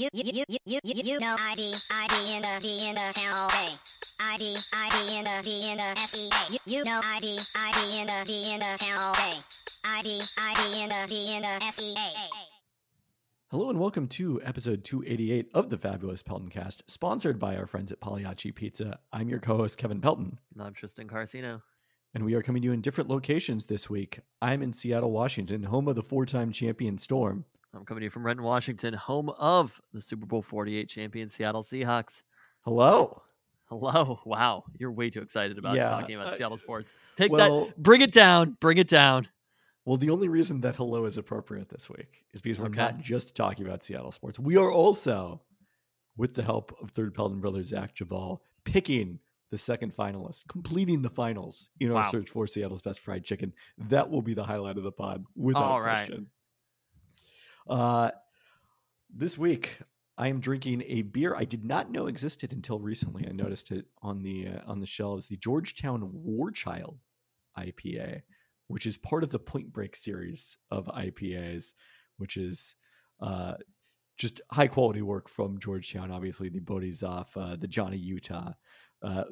You know I be in the town all day. I be in the FPI. You know I be in the town all day. I be in the FPI. Hello and welcome to episode 288 of the fabulous Peltoncast, sponsored by our friends at Pagliacci Pizza. I'm your co-host Kevin Pelton. And I'm Tristan Carcino. And we are coming to you in different locations this week. I'm in Seattle, Washington, home of the four-time champion Storm. I'm coming to you from Renton, Washington, home of the Super Bowl 48 champion Seattle Seahawks. Hello. Wow. You're way too excited about talking about Seattle sports. Take that. Bring it down. Well, the only reason that hello is appropriate this week is because we're not just talking about Seattle sports. We are also, with the help of third Pelton brother Zach Geballe, picking the second finalist, completing the finals in our search for Seattle's best fried chicken. That will be the highlight of the pod without question. This week I am drinking a beer I did not know existed until recently. I noticed it on the shelves, the Georgetown Warchild IPA, which is part of the Point Break series of IPAs, which is just high quality work from Georgetown. Obviously, the Bodhisattva, the Johnny Utah,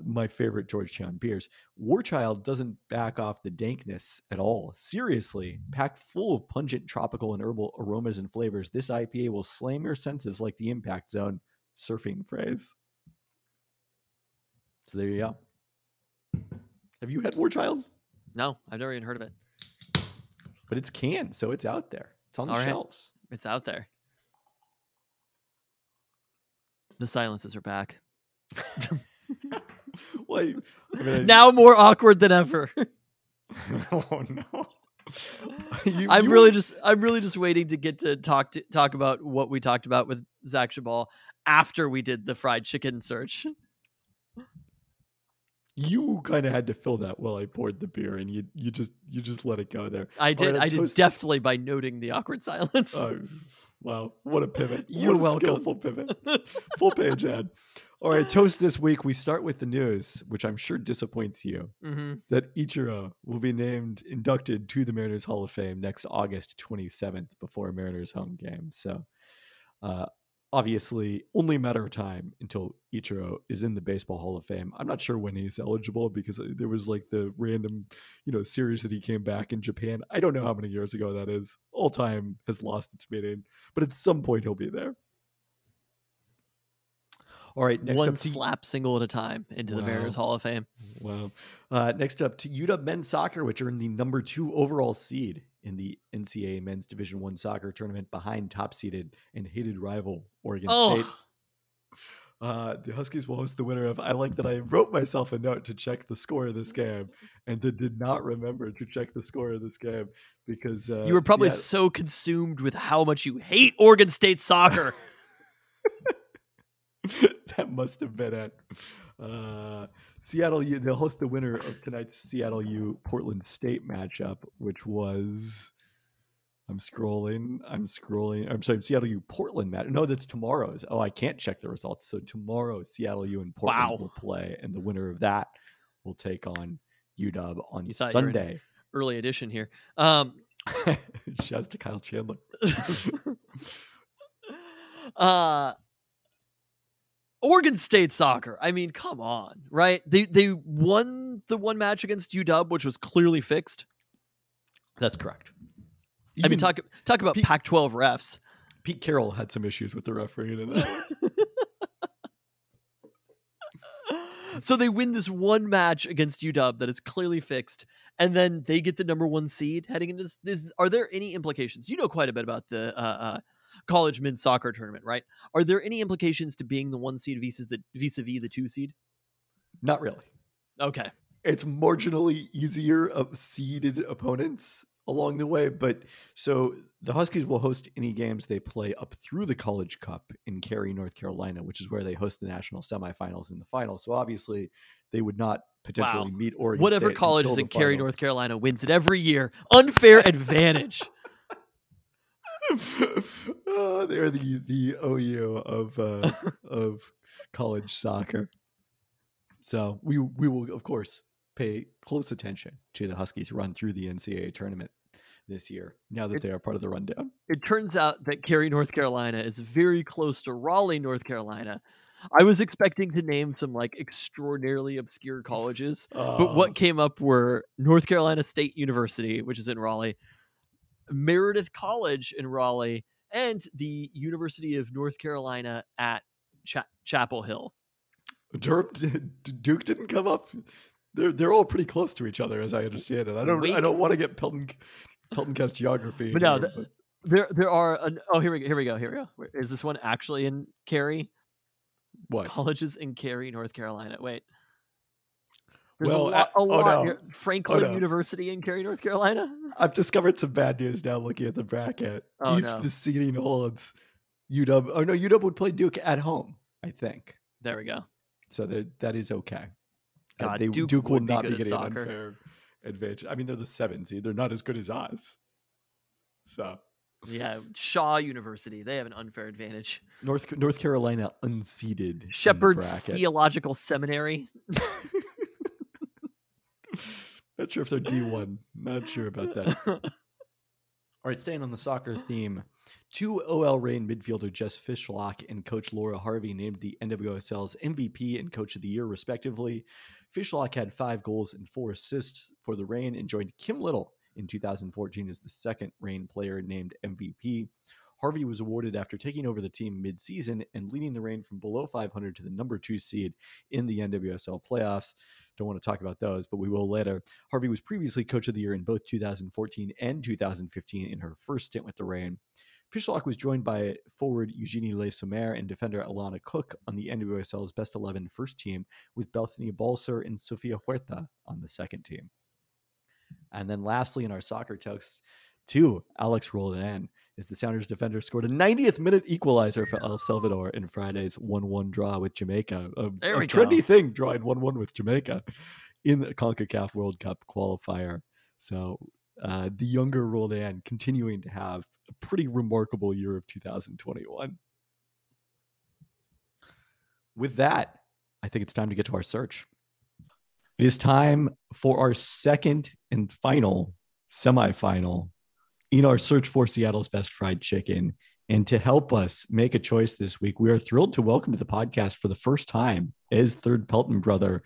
my favorite Georgetown beers. Warchild doesn't back off the dankness at all. Seriously, packed full of pungent tropical and herbal aromas and flavors, this IPA will slam your senses like the impact zone surfing phrase. So there you go. Have you had Warchild? No, I've never even heard of it. But it's canned, so it's out there. It's on the shelves. It's out there. The silences are back. Well, now more awkward than ever. Oh no! I'm really just waiting to get to talk about what we talked about with Zach Geballe after we did the fried chicken search. You kind of had to fill that while I poured the beer, and you just let it go there. I did deftly by noting the awkward silence. Wow, what a pivot. You're welcome. Skillful pivot. Full page ad. All right, toast this week. We start with the news, which I'm sure disappoints you, that Ichiro will be inducted to the Mariners Hall of Fame next August 27th before a Mariners home game. So obviously only a matter of time until Ichiro is in the Baseball Hall of Fame. I'm not sure when he's eligible because there was like the random, series that he came back in Japan. I don't know how many years ago that is. All time has lost its meaning, but at some point he'll be there. All right, next one up slap single at a time into the Mariners Hall of Fame. Wow. Next up to UW men's soccer, which earned the number 2 overall seed in the NCAA men's Division I soccer tournament behind top-seeded and hated rival Oregon State. The Huskies will host the winner of... I like that I wrote myself a note to check the score of this game and then did not remember to check the score of this game because... you were probably so consumed with how much you hate Oregon State soccer. That must have been it. Seattle U, they'll host the winner of tonight's Seattle U Portland State matchup, which was Seattle U Portland match. No, that's tomorrow's. Oh, I can't check the results. So tomorrow Seattle U and Portland will play, and the winner of that will take on UW on Sunday. Early edition here. Shouts to Kyle Chandler. Oregon State soccer. I mean, come on, right? They won the one match against UW, which was clearly fixed. That's correct. I mean, talk about Pac-12 refs. Pete Carroll had some issues with the refereeing in that one. So they win this one match against UW that is clearly fixed, and then they get the number 1 seed heading into this. Are there any implications? You know quite a bit about the college men's soccer tournament, right? Are there any implications to being the 1 seed vis-a-vis the 2 seed? Not really. Okay. It's marginally easier of seeded opponents along the way, but so the Huskies will host any games they play up through the College Cup in Cary, North Carolina, which is where they host the national semifinals and the final. So obviously they would not potentially meet Oregon State. Whatever college is in Cary, North Carolina wins it every year. Unfair advantage. They're the OU of college soccer. So we will, of course, pay close attention to the Huskies' run through the NCAA tournament this year, now that they are part of the rundown. It turns out that Cary, North Carolina is very close to Raleigh, North Carolina. I was expecting to name some like extraordinarily obscure colleges, but what came up were North Carolina State University, which is in Raleigh, Meredith College in Raleigh, and the University of North Carolina at Chapel Hill. Duke didn't come up. They're all pretty close to each other, as I understand it. I don't want to get Peltoncast geography. But no, there are. Here we go. Where, is this one actually in Cary? What colleges in Cary, North Carolina? Wait, there's a lot. No. Franklin University in Cary, North Carolina. I've discovered some bad news now. Looking at the bracket, the seeding holds UW. Oh no, UW would play Duke at home, I think. There we go. So that is okay. God, Duke will not be getting an unfair advantage. I mean, they're the 7th seed. They're not as good as us. So yeah, Shaw University, they have an unfair advantage. North Carolina unseeded. Shepherd's Theological Seminary. Not sure if they're D1. Not sure about that. All right, staying on the soccer theme. Two OL Reign midfielder Jess Fishlock and coach Laura Harvey named the NWSL's MVP and Coach of the Year, respectively. Fishlock had 5 goals and 4 assists for the Reign and joined Kim Little in 2014 as the second Reign player named MVP. Harvey was awarded after taking over the team mid-season and leading the Reign from below 500 to the number 2 seed in the NWSL playoffs. Don't want to talk about those, but we will later. Harvey was previously Coach of the Year in both 2014 and 2015 in her first stint with the Reign. Fishlock was joined by forward Eugenie Le-Sommer and defender Alana Cook on the NWSL's Best 11 first team, with Bethany Balser and Sofia Huerta on the second team. And then lastly, in our soccer text, too, Alex rolled it in as the Sounders defender scored a 90th minute equalizer for El Salvador in Friday's 1-1 draw with Jamaica. A trendy thing, drawing 1-1 with Jamaica in the CONCACAF World Cup qualifier. So the younger Roldan continuing to have a pretty remarkable year of 2021. With that, I think it's time to get to our search. It is time for our second and final semifinal in our search for Seattle's best fried chicken. And to help us make a choice this week, we are thrilled to welcome to the podcast for the first time as third Pelton brother,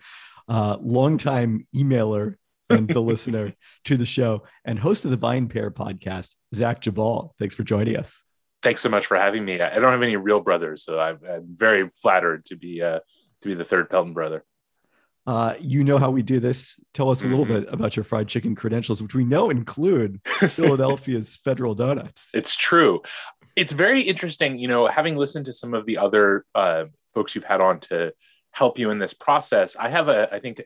longtime emailer, and the listener to the show and host of the VinePair podcast, Zach Geballe. Thanks for joining us. Thanks so much for having me. I don't have any real brothers, so I'm very flattered to be the third Pelton brother. You know how we do this. Tell us a little bit about your fried chicken credentials, which we know include Philadelphia's Federal Donuts. It's true. It's very interesting, you know, having listened to some of the other folks you've had on to help you in this process. I have I think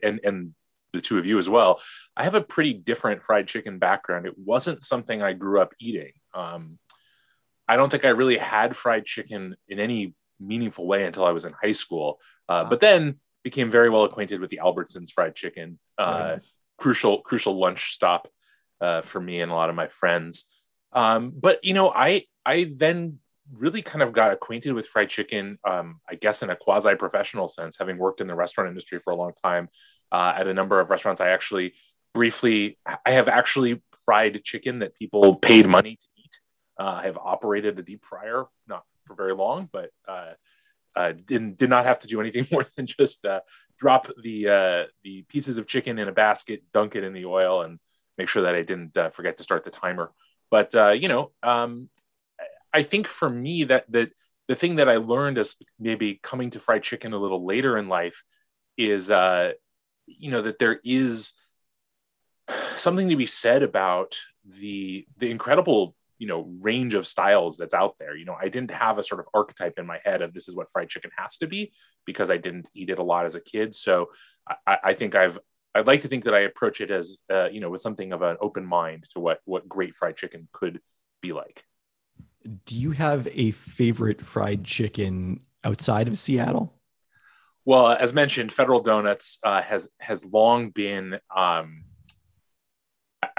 the two of you as well. I have a pretty different fried chicken background. It wasn't something I grew up eating. I don't think I really had fried chicken in any meaningful way until I was in high school, but then became very well acquainted with the Albertsons fried chicken. Nice. Crucial lunch stop for me and a lot of my friends. But you know, I then really kind of got acquainted with fried chicken, I guess in a quasi-professional sense, having worked in the restaurant industry for a long time. At a number of restaurants, I have actually fried chicken that people paid money to eat. I have operated a deep fryer, not for very long, but did not have to do anything more than just drop the pieces of chicken in a basket, dunk it in the oil, and make sure that I didn't forget to start the timer. But I think for me that the thing that I learned as maybe coming to fried chicken a little later in life is that there is something to be said about the incredible, range of styles that's out there. You know, I didn't have a sort of archetype in my head of this is what fried chicken has to be because I didn't eat it a lot as a kid. So I think I'd like to think that I approach it as, with something of an open mind to what great fried chicken could be like. Do you have a favorite fried chicken outside of Seattle? Well, as mentioned, Federal Donuts has long been.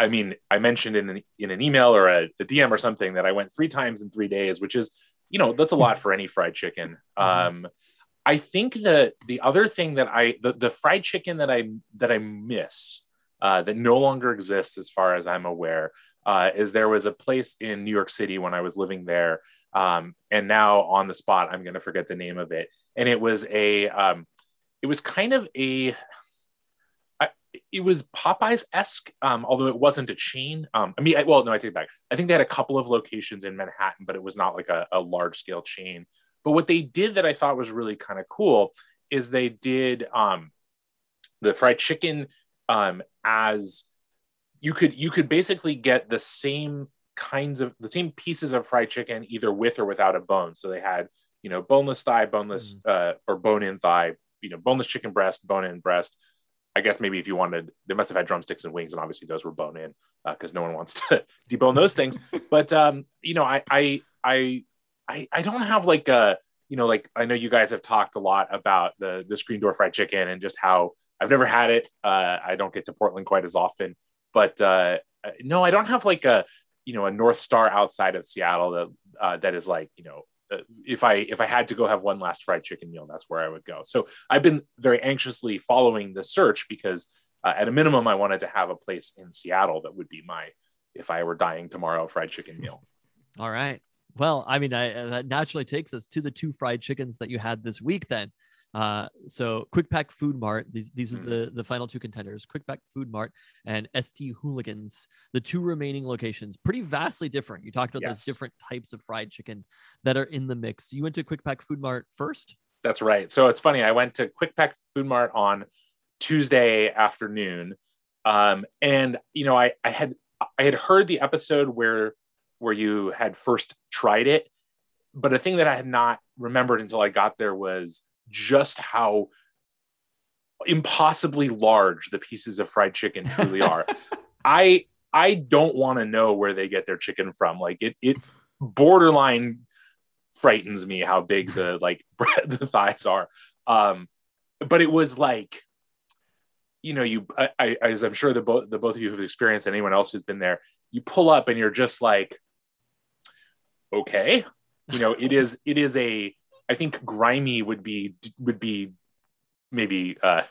I mentioned in an email or a DM or something that I went 3 times in 3 days, which is, that's a lot for any fried chicken. I think that the other thing that the fried chicken that I miss that no longer exists as far as I'm aware is there was a place in New York City when I was living there. And now on the spot, I'm going to forget the name of it. And it was it was Popeyes-esque, although it wasn't a chain. I take it back. I think they had a couple of locations in Manhattan, but it was not like a large scale chain. But what they did that I thought was really kind of cool is they did the fried chicken as you could basically get the same kinds of the same pieces of fried chicken, either with or without a bone. So they had, boneless thigh, boneless or bone-in thigh, boneless chicken breast, bone-in breast. I guess maybe if you wanted, they must have had drumsticks and wings, and obviously those were bone in because no one wants to debone those things. But I don't have like a I know you guys have talked a lot about the screen door fried chicken and just how I've never had it. I don't get to Portland quite as often, but no, I don't have like a North Star outside of Seattle that is like if I had to go have one last fried chicken meal, that's where I would go. So I've been very anxiously following the search because at a minimum, I wanted to have a place in Seattle that would be my, if I were dying tomorrow, fried chicken meal. All right. Well, that naturally takes us to the two fried chickens that you had this week then. So Quick Pack Food Mart, these are the final two contenders, Quick Pack Food Mart and S/T Hooligans, the two remaining locations, pretty vastly different. You talked about those different types of fried chicken that are in the mix. You went to Quick Pack Food Mart first? That's right. So it's funny. I went to Quick Pack Food Mart on Tuesday afternoon. I had heard the episode where you had first tried it, but a thing that I had not remembered until I got there was just how impossibly large the pieces of fried chicken truly are. I don't want to know where they get their chicken from. Like it borderline frightens me how big the thighs are. But it was like, as I'm sure the both of you have experienced, and anyone else who's been there, you pull up and you're just like, okay, it is a, I think grimy would be maybe a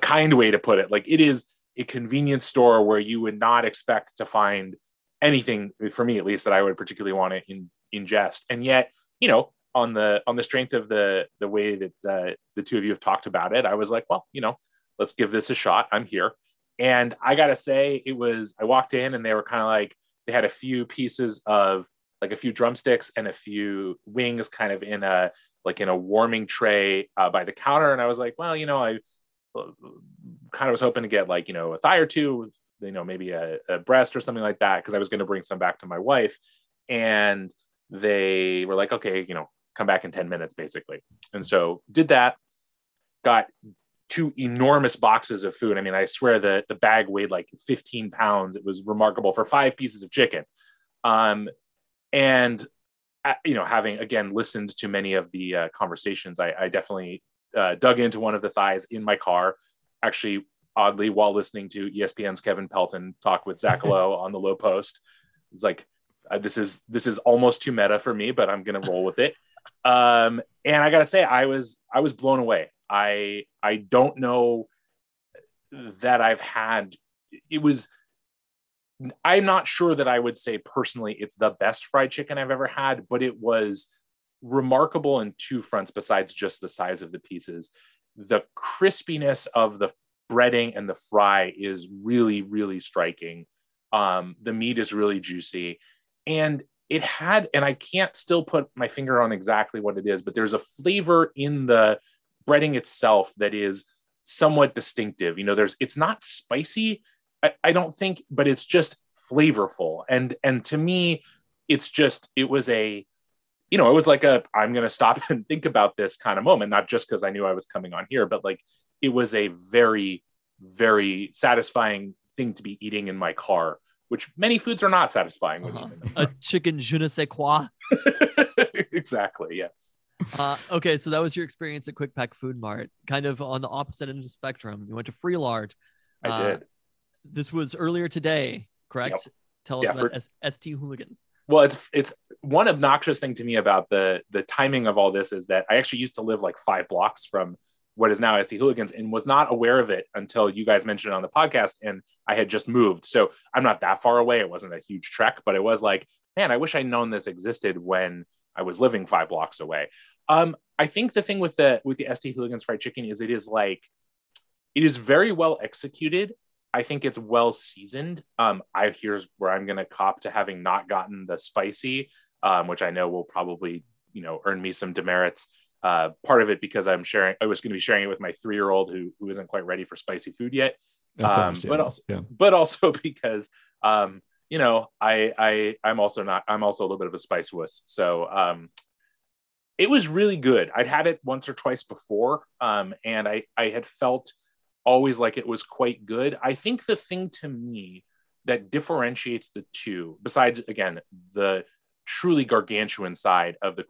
kind way to put it. Like it is a convenience store where you would not expect to find anything, for me at least, that I would particularly want to ingest. And yet, on the strength of the way that the two of you have talked about it, I was like, well, let's give this a shot. I'm here. And I got to say, I walked in and they were kind of like, they had a few pieces of like a few drumsticks and a few wings kind of in a warming tray by the counter. And I was like, well, I kind of was hoping to get like, a thigh or two, maybe a breast or something like that, because I was going to bring some back to my wife. And they were like, okay, come back in 10 minutes, basically. And so did that, got two enormous boxes of food. I mean, I swear the bag weighed like 15 pounds. It was remarkable for 5 pieces of chicken. And, having, again, listened to many of the conversations, I definitely dug into one of the thighs in my car, actually, oddly, while listening to ESPN's Kevin Pelton talk with Zach Geballe on the Low Post. It's like, this is almost too meta for me, but I'm going to roll with it. And I got to say, I was blown away. I don't know that I've had, it was, I'm not sure that I would say personally it's the best fried chicken I've ever had, but it was remarkable in two fronts besides just the size of the pieces. The crispiness of the breading and the fry is really, really striking. The meat is really juicy. And it had, and I can't still put my finger on exactly what it is, but there's a flavor in the breading itself that is somewhat distinctive. It's not spicy, I don't think, but it's just flavorful. And to me, it's just, it was a, it was like I'm going to stop and think about this kind of moment, not just because I knew I was coming on here, but like, it was a very, very satisfying thing to be eating in my car, which many foods are not satisfying. When you eat in a chicken je ne sais quoi. Exactly. Yes. Okay. So that was your experience at Quick Pack Food Mart, kind of on the opposite end of the spectrum. You went to Free Lard. I did. This was earlier today, correct? Yep. Tell us about S/T Hooligans. Well, it's one obnoxious thing to me about the timing of all this is that I actually used to live like 5 blocks from what is now S/T Hooligans, and was not aware of it until you guys mentioned it on the podcast. And I had just moved, so I'm not that far away. It wasn't a huge trek, but it was like, man, I wish I'd known this existed when I was living 5 blocks away. I think the thing with the S/T Hooligans fried chicken is it is very well executed. I think it's well seasoned. Here's where I'm going to cop to having not gotten the spicy, which I know will probably, earn me some demerits. Part of it because I was going to be sharing it with my 3-year-old who isn't quite ready for spicy food yet. But also because, I'm also a little bit of a spice wuss. So it was really good. I'd had it once or twice before. And I had felt always like it was quite good. I think the thing to me that differentiates the two, besides again, the truly gargantuan size of the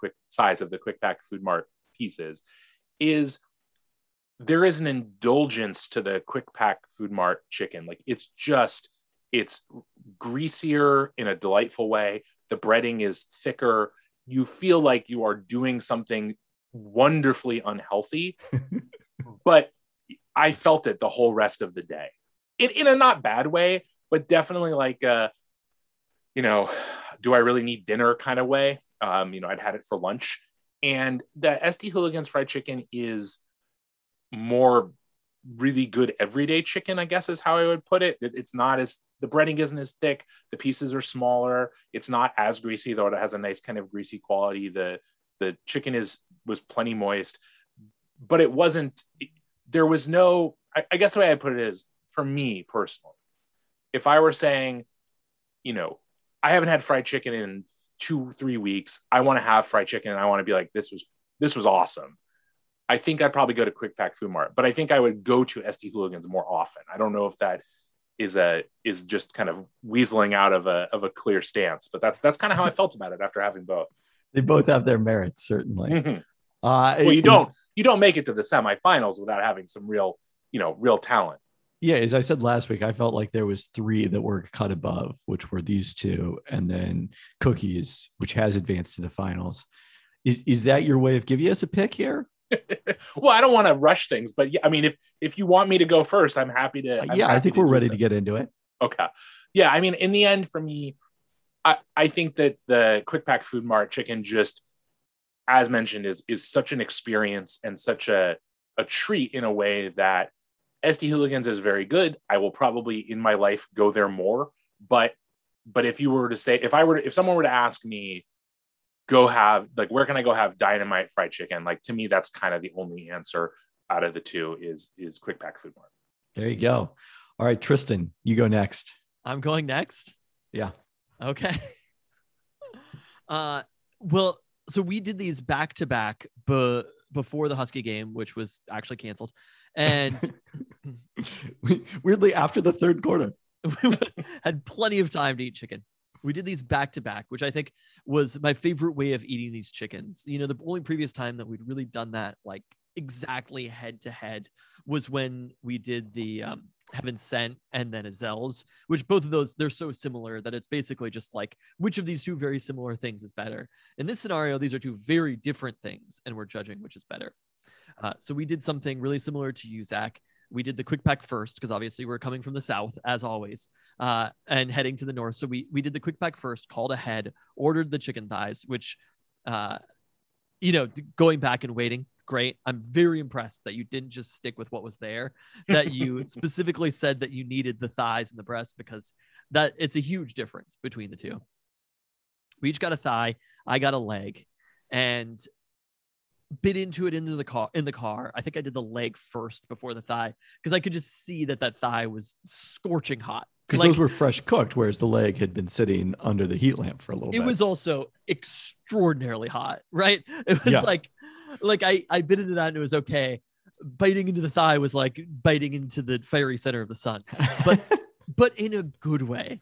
Quick Pack Food Mart pieces, is there is an indulgence to the Quick Pack Food Mart chicken. Like it's greasier in a delightful way. The breading is thicker. You feel like you are doing something wonderfully unhealthy, but I felt it the whole rest of the day, in a not bad way, but definitely like, do I really need dinner kind of way? I'd had it for lunch. And the S/T Hooligans fried chicken is more really good everyday chicken, I guess is how I would put it. The breading isn't as thick. The pieces are smaller. It's not as greasy, though it has a nice kind of greasy quality. The chicken was plenty moist, but it wasn't, there was no, I guess the way I put it is, for me personally, if I were saying, I haven't had fried chicken in 2-3 weeks. I want to have fried chicken and I want to be like, this was awesome. I think I'd probably go to Quick Pack Food Mart, but I think I would go to S/T Hooligans more often. I don't know if that is just kind of weaseling out of a clear stance, but that's kind of how I felt about it after having both. They both have their merits, certainly. Mm-hmm. You don't make it to the semifinals without having some real talent. Yeah, as I said last week, I felt like there was 3 that were cut above, which were these two, and then Cookies, which has advanced to the finals. Is that your way of giving us a pick here? Well, I don't want to rush things, but yeah, I mean, if you want me to go first, I'm happy to. I think we're ready to get into it. Okay. Yeah, I mean, in the end, for me, I think that the Quick Pack Food Mart chicken, just as mentioned, is such an experience and such a treat in a way that S/T Hooligans is very good. I will probably in my life go there more, but if someone were to ask me, where can I go have dynamite fried chicken? Like, to me, that's kind of the only answer out of the two is Quick Pack Food Mart. There you go. All right, Tristan, you go next. I'm going next. Yeah. Okay. Well, so we did these back to back, but before the Husky game, which was actually canceled. And weirdly, after the third quarter, we had plenty of time to eat chicken. We did these back to back, which I think was my favorite way of eating these chickens. The only previous time that we'd really done that, like exactly head to head, was when we did the Heaven Sent and then Azell's, which both of those, they're so similar that it's basically just like, which of these two very similar things is better? In this scenario, these are two very different things, and we're judging which is better. So we did something really similar to you, Zach. We did the Quick Pack first, because obviously we're coming from the south, as always, and heading to the north. So we did the Quick Pack first, called ahead, ordered the chicken thighs, which, going back and waiting, great. I'm very impressed that you didn't just stick with what was there, that you specifically said that you needed the thighs and the breast, because that it's a huge difference between the two. We each got a thigh. I got a leg. And bit into it in the car. I think I did the leg first before the thigh, because I could just see that thigh was scorching hot, because those were fresh cooked, whereas the leg had been sitting under the heat lamp for a little bit. It was also extraordinarily hot, right? It was I bit into that and it was okay. Biting into the thigh was like biting into the fiery center of the sun, but in a good way,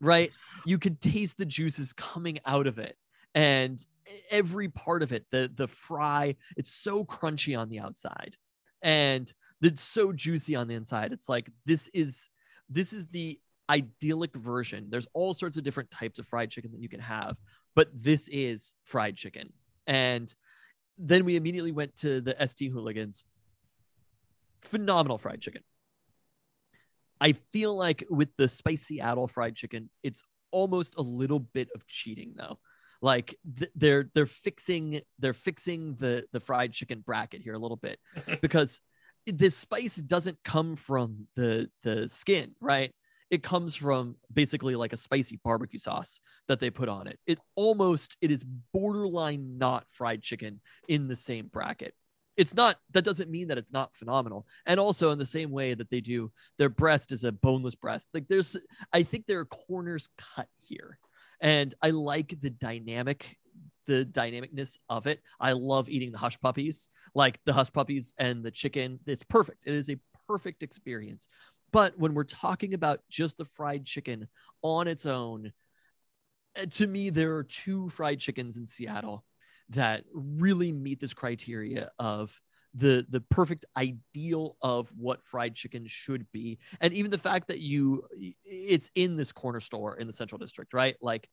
right? You could taste the juices coming out of it. And every part of it, the fry, it's so crunchy on the outside and it's so juicy on the inside. It's like, this is the idyllic version. There's all sorts of different types of fried chicken that you can have, but this is fried chicken. And then we immediately went to the S/T Hooligans, phenomenal fried chicken. I feel like with the spicy Seattle fried chicken, it's almost a little bit of cheating though. Like they're fixing the fried chicken bracket here a little bit because the spice doesn't come from the skin, right? It comes from basically like a spicy barbecue sauce that they put on it. It is borderline not fried chicken in the same bracket. It's not, that doesn't mean that it's not phenomenal. And also in the same way that they do, their breast is a boneless breast. Like I think there are corners cut here. And I like the dynamicness of it. I love eating the hush puppies, like the hush puppies and the chicken. It's perfect. It is a perfect experience. But when we're talking about just the fried chicken on its own, to me, there are two fried chickens in Seattle that really meet this criteria of the perfect ideal of what fried chicken should be. And even the fact that it's in this corner store in the Central District, right? Like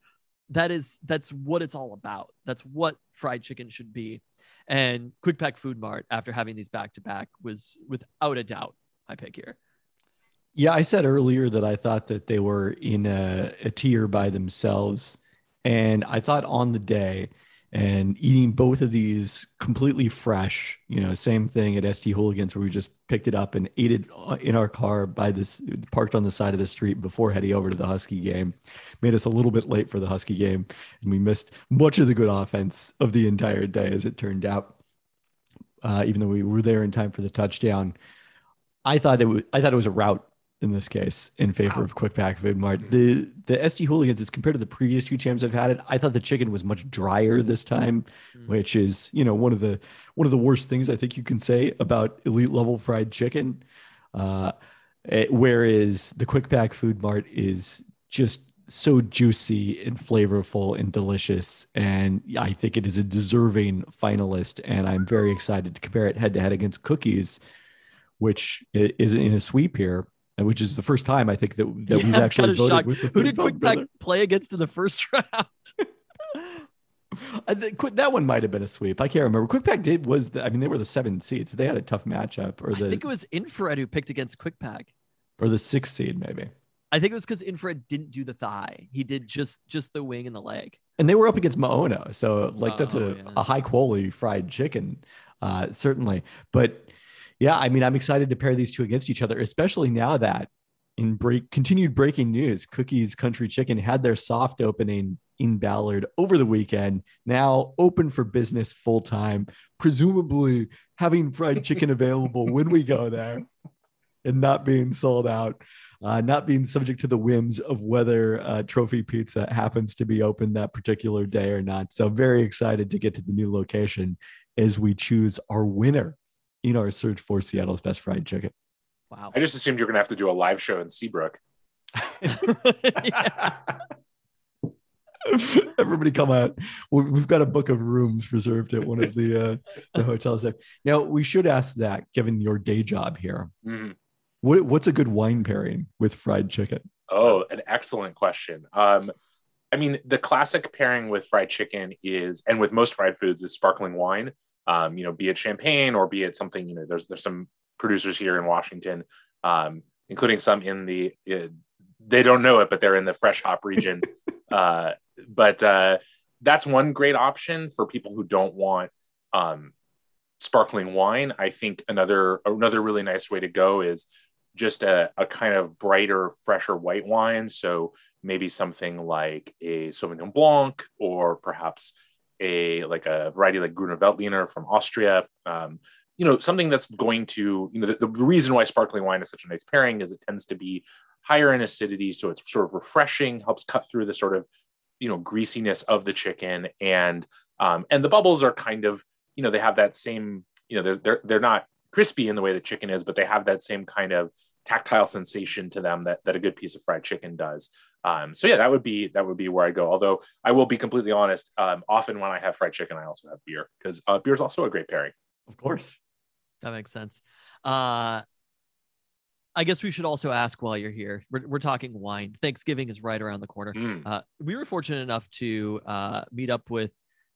that's what it's all about. That's what fried chicken should be. And Quick Pack Food Mart, after having these back to back, was without a doubt my pick here. Yeah, I said earlier that I thought that they were in a tier by themselves. And I thought on the day, and eating both of these completely fresh, same thing at S/T Hooligans, where we just picked it up and ate it in our car parked on the side of the street before heading over to the Husky game. Made us a little bit late for the Husky game, and we missed much of the good offense of the entire day, as it turned out. Even though we were there in time for the touchdown, I thought it was a rout in this case in favor of Quick Pack Food Mart. The S/T Hooligans, as compared to the previous two champs I've had it, I thought the chicken was much drier this time, which is, one of the worst things I think you can say about elite level fried chicken. Whereas the Quick Pack Food Mart is just so juicy and flavorful and delicious. And I think it is a deserving finalist, and I'm very excited to compare it head to head against Cookies, which is in a sweep here, which is the first time I think that we've actually voted with the Who did Quick Pack play against in the first round? I think that one might have been a sweep. I can't remember. Quick Pack they were the 7 seed, so they had a tough matchup. I think it was Infrared who picked against Quick Pack. Or the 6 seed, maybe. I think it was because Infrared didn't do the thigh. He did just the wing and the leg. And they were up against Maono, so that's a high quality fried chicken, certainly. But yeah, I'm excited to pair these two against each other, especially now that in continued breaking news, Cookies Country Chicken had their soft opening in Ballard over the weekend, now open for business full-time, presumably having fried chicken available when we go there and not being sold out, not being subject to the whims of whether Trophy Pizza happens to be open that particular day or not. So very excited to get to the new location as we choose our winner in our search for Seattle's best fried chicken. Wow. I just assumed you're going to have to do a live show in Seabrook. Everybody come out. We've got a book of rooms reserved at one of the hotels there. Now, we should ask Zach, given your day job here, what's a good wine pairing with fried chicken? Oh, an excellent question. The classic pairing with fried chicken is, and with most fried foods, is sparkling wine. Be it champagne or be it something, there's some producers here in Washington, including some in the, they don't know it, but they're in the fresh hop region. but that's one great option for people who don't want sparkling wine. I think another really nice way to go is just a kind of brighter, fresher white wine. So maybe something like a Sauvignon Blanc, or perhaps a variety like Grüner Veltliner from Austria, something that's going to, the reason why sparkling wine is such a nice pairing is it tends to be higher in acidity. So it's sort of refreshing, helps cut through the sort of, greasiness of the chicken. And the bubbles are kind of, they have that same, they're not crispy in the way that chicken is, but they have that same kind of tactile sensation to them that a good piece of fried chicken does. So yeah, that would be where I go. Although I will be completely honest, often when I have fried chicken, I also have beer, because beer is also a great pairing. Of course. That makes sense. I guess we should also ask while you're here, we're talking wine. Thanksgiving is right around the corner. We were fortunate enough to meet up with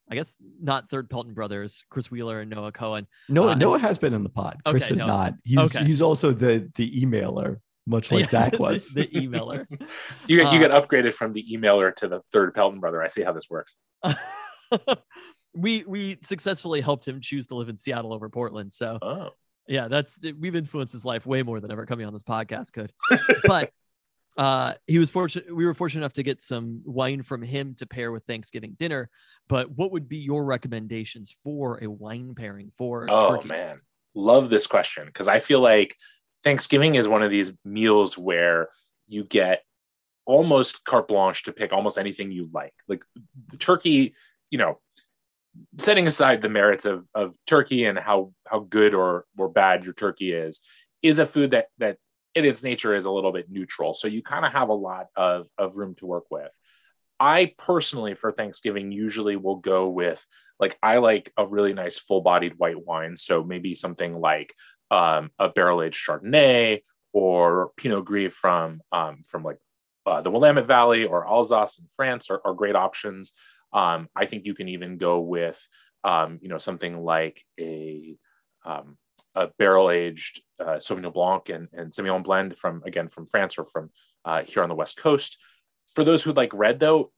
I guess not third Pelton brothers, Chris Wheeler and Noah Cohen. Noah has been in the pod. Chris is not. He's also the emailer, much like Zach was. The emailer. You got upgraded from the emailer to the third Pelton brother. I see how this works. We successfully helped him choose to live in Seattle over Portland. So we've influenced his life way more than ever coming on this podcast could. But we were fortunate enough to get some wine from him to pair with Thanksgiving dinner. But what would be your recommendations for a wine pairing for turkey? Man, love this question, because I feel like Thanksgiving is one of these meals where you get almost carte blanche to pick almost anything you like. Like turkey, setting aside the merits of turkey and how good or bad your turkey is a food that in its nature is a little bit neutral. So you kind of have a lot of room to work with. I personally, for Thanksgiving, usually will go with, I like a really nice full-bodied white wine. So maybe something like a barrel-aged Chardonnay or Pinot Gris from the Willamette Valley or Alsace in France are great options. I think you can even go with, something like a barrel-aged Sauvignon Blanc and Semillon Blend from France or from here on the West Coast. For those who like red, though,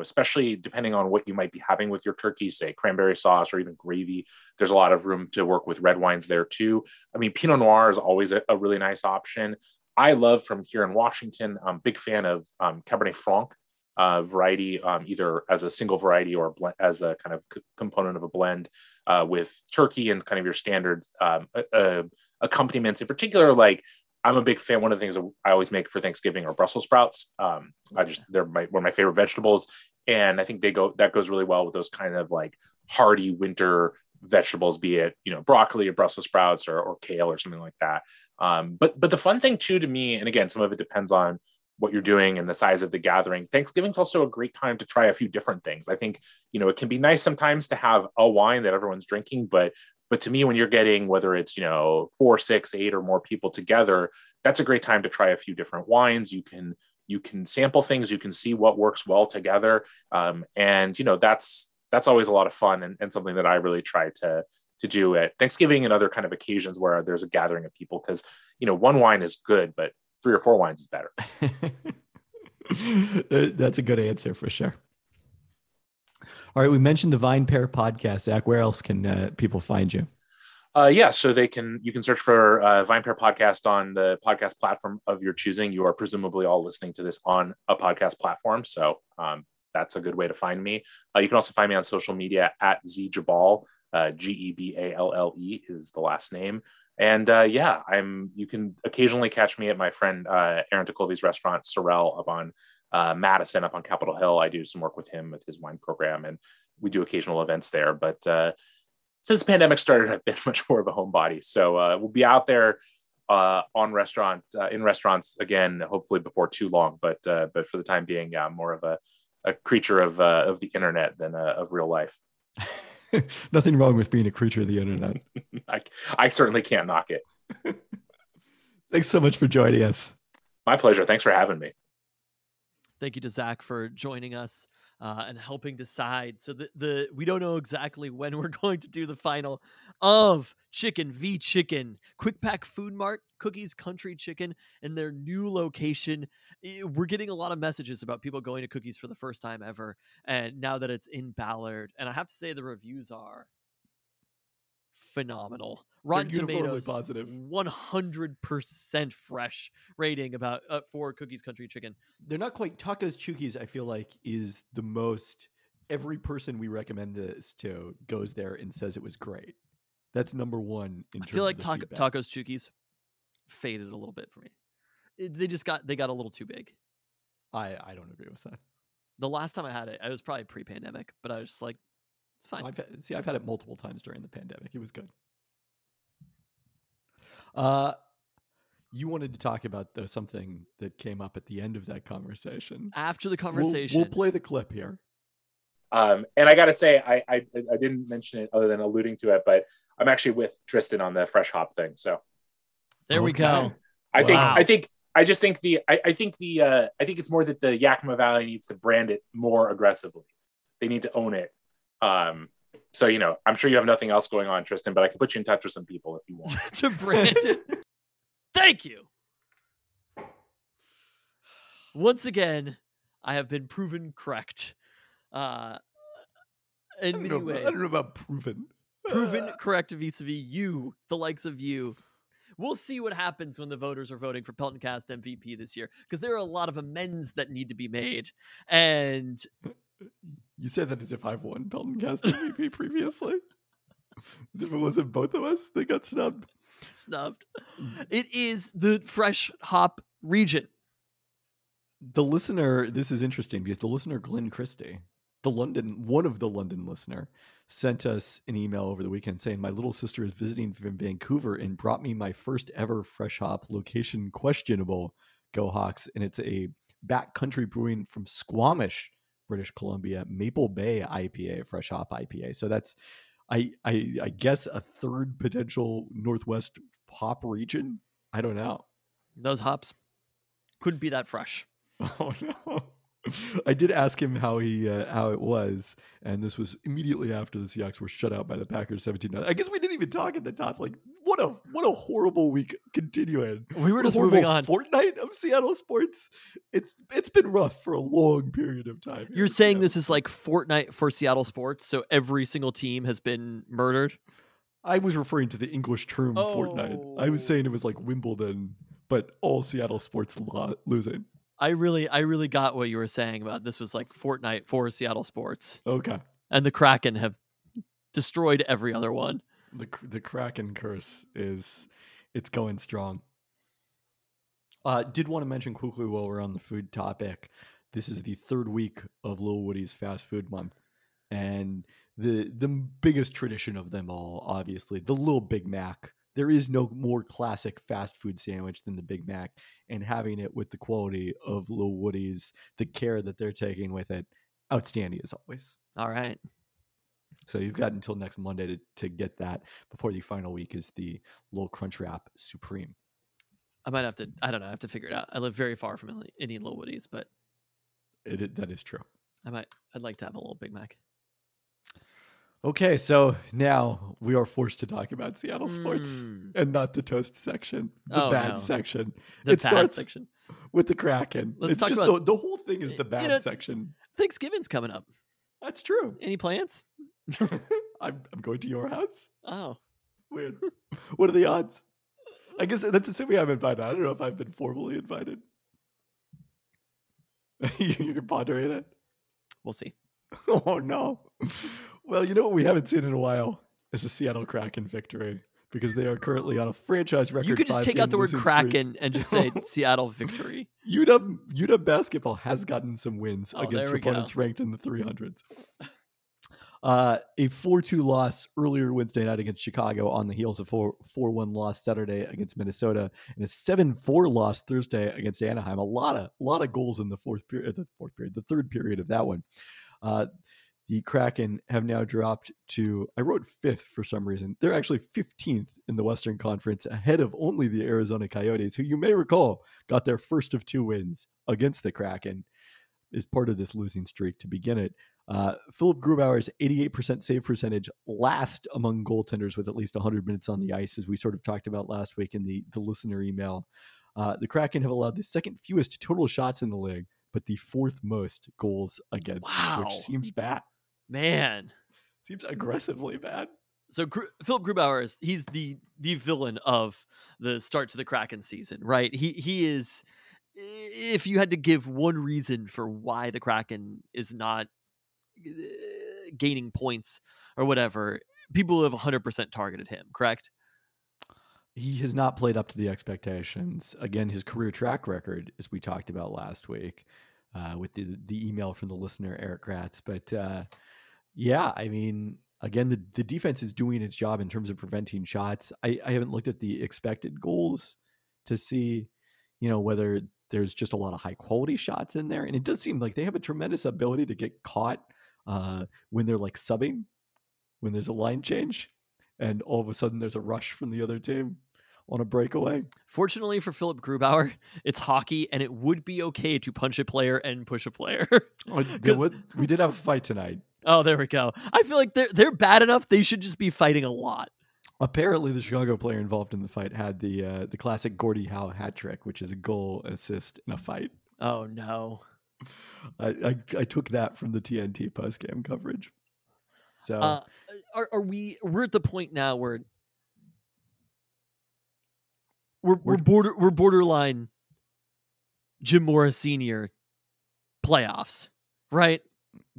especially depending on what you might be having with your turkey, say cranberry sauce or even gravy, there's a lot of room to work with red wines there too. I mean, Pinot Noir is always a really nice option. I love from here in Washington, I'm a big fan of Cabernet Franc variety, either as a single variety or as a kind of component of a blend with turkey and kind of your standard accompaniments. In particular, I'm a big fan. One of the things that I always make for Thanksgiving are Brussels sprouts. They're one of my favorite vegetables. And I think that goes really well with those kind of hearty winter vegetables, be it, broccoli or Brussels sprouts or kale or something like that. But the fun thing too, to me, and again, some of it depends on what you're doing and the size of the gathering. Thanksgiving's also a great time to try a few different things. I think, it can be nice sometimes to have a wine that everyone's drinking, but to me, when you're getting, whether it's, 4, 6, 8 or more people together, that's a great time to try a few different wines. You can sample things, you can see what works well together. And that's always a lot of fun and something that I really try to do at Thanksgiving and other kind of occasions where there's a gathering of people. Cause one wine is good, but 3 or 4 wines is better. That's a good answer for sure. All right. We mentioned the VinePair podcast, Zach. Where else can people find you? So you can search for VinePair podcast on the podcast platform of your choosing. You are presumably all listening to this on a podcast platform. So that's a good way to find me. You can also find me on social media at Z Geballe, Geballe is the last name. And you can occasionally catch me at my friend Aaron DeColvey's restaurant, Sorrel, up on Madison, up on Capitol Hill. I do some work with him with his wine program, and we do occasional events there. But since the pandemic started, I've been much more of a homebody. So we'll be out there in restaurants again, hopefully before too long. But for the time being, yeah, I'm more of a creature of the internet than of real life. Nothing wrong with being a creature of the internet. I certainly can't knock it. Thanks so much for joining us. My pleasure. Thanks for having me. Thank you to Zach for joining us and helping decide. So we don't know exactly when we're going to do the final of Chicken v Chicken, Quick Pack Food Mart, Cookies Country Chicken, and their new location. We're getting a lot of messages about people going to Cookies for the first time ever, and now that it's in Ballard. And I have to say the reviews are phenomenal. Rotten Tomatoes, positive. 100% fresh rating about for Cookies Country Chicken. They're not quite Tacos Chookies. I feel like is the most. Every person we recommend this to goes there and says it was great. That's number one. I feel like Tacos Chookies faded a little bit for me. They got a little too big. I don't agree with that. The last time I had it, I was probably pre-pandemic, but I was just like, it's fine. I've had it multiple times during the pandemic. It was good. You wanted to talk about something that came up at the end of that conversation. After the conversation, we'll play the clip here. And I got to say, I didn't mention it other than alluding to it, but I'm actually with Tristan on the fresh hop thing. So there we go. I think it's more that the Yakima Valley needs to brand it more aggressively. They need to own it. So, you know, I'm sure you have nothing else going on, Tristan, but I can put you in touch with some people if you want. To Brandon. Thank you. Once again, I have been proven correct. In many ways. I don't know about proven. Proven correct vis-a-vis you, the likes of you. We'll see what happens when the voters are voting for Peltoncast MVP this year, because there are a lot of amends that need to be made. And you said that as if I've won Peltoncast MVP previously. As if it wasn't both of us that got snubbed. Snubbed. It is the fresh hop region. The listener, this is interesting because the listener, Glenn Christie, one of the London listener, sent us an email over the weekend saying, my little sister is visiting from Vancouver and brought me my first ever fresh hop location questionable. Go Hawks. And it's a Backcountry Brewing from Squamish, British Columbia, Maple Bay IPA, fresh hop IPA. So that's, I guess, a third potential Northwest hop region. I don't know. Those hops couldn't be that fresh. Oh no. I did ask him how it was, and this was immediately after the Seahawks were shut out by the Packers 17-0. I guess we didn't even talk at the top. Like, what a horrible week continuing. We were just moving on. Fortnight of Seattle sports. It's been rough for a long period of time. You're saying this is like Fortnite for Seattle sports, so every single team has been murdered? I was referring to the English term Fortnite. I was saying it was like Wimbledon, but all Seattle sports losing. I really got what you were saying about this was like Fortnite for Seattle sports. Okay. And the Kraken have destroyed every other one. The Kraken curse it's going strong. Did want to mention quickly while we're on the food topic, this is the third week of Little Woody's Fast Food Month. And the biggest tradition of them all, obviously, the Little Big Mac. There is no more classic fast food sandwich than the Big Mac, and having it with the quality of Little Woody's, the care that they're taking with it, outstanding as always. All right. So you've got until next Monday to get that before the final week is the Little Crunchwrap Supreme. I might have to, I don't know, I have to figure it out. I live very far from any Little Woody's, but... That is true. I'd like to have a Little Big Mac. Okay, so now we are forced to talk about Seattle sports and not the toast section, the bad section. It starts with the Kraken. Let's talk about the whole thing is the bad section. Thanksgiving's coming up. That's true. Any plans? I'm going to your house. Oh, weird. What are the odds? I guess that's assuming I'm invited. I don't know if I've been formally invited. You're pondering it. We'll see. Oh no. Well, you know what we haven't seen in a while is a Seattle Kraken victory, because they are currently on a franchise record. You could just take out the word Kraken and just say Seattle victory. UW basketball has gotten some wins against opponents ranked in the 300s. A 4-2 loss earlier Wednesday night against Chicago on the heels of 4-1 loss Saturday against Minnesota, and a 7-4 loss Thursday against Anaheim. A lot of goals in the third period of that one. The Kraken have now dropped to, I wrote fifth for some reason. They're actually 15th in the Western Conference, ahead of only the Arizona Coyotes, who you may recall got their first of two wins against the Kraken as part of this losing streak to begin it. Philip Grubauer's 88% save percentage, last among goaltenders with at least 100 minutes on the ice, as we sort of talked about last week in the listener email. The Kraken have allowed the second fewest total shots in the league, but the fourth most goals against, which seems bad. Man, seems aggressively bad. So Philip Grubauer he's the villain of the start to the Kraken season, right? He is. If you had to give one reason for why the Kraken is not gaining points or whatever, people have 100% targeted him, correct? He has not played up to the expectations. Again, his career track record, as we talked about last week, with the email from the listener, Eric Kratz. But yeah, I mean, again, the defense is doing its job in terms of preventing shots. I haven't looked at the expected goals to see, whether there's just a lot of high quality shots in there. And it does seem like they have a tremendous ability to get caught when they're like subbing, when there's a line change and all of a sudden there's a rush from the other team on a breakaway. Fortunately for Philip Grubauer, it's hockey, and it would be okay to punch a player and push a player. We did have a fight tonight. Oh, there we go. I feel like they're bad enough. They should just be fighting a lot. Apparently, the Chicago player involved in the fight had the classic Gordie Howe hat trick, which is a goal, an assist, and a fight. Oh, no. I took that from the TNT postgame coverage. So we're at the point now where we're borderline Jim Morris Senior playoffs, right?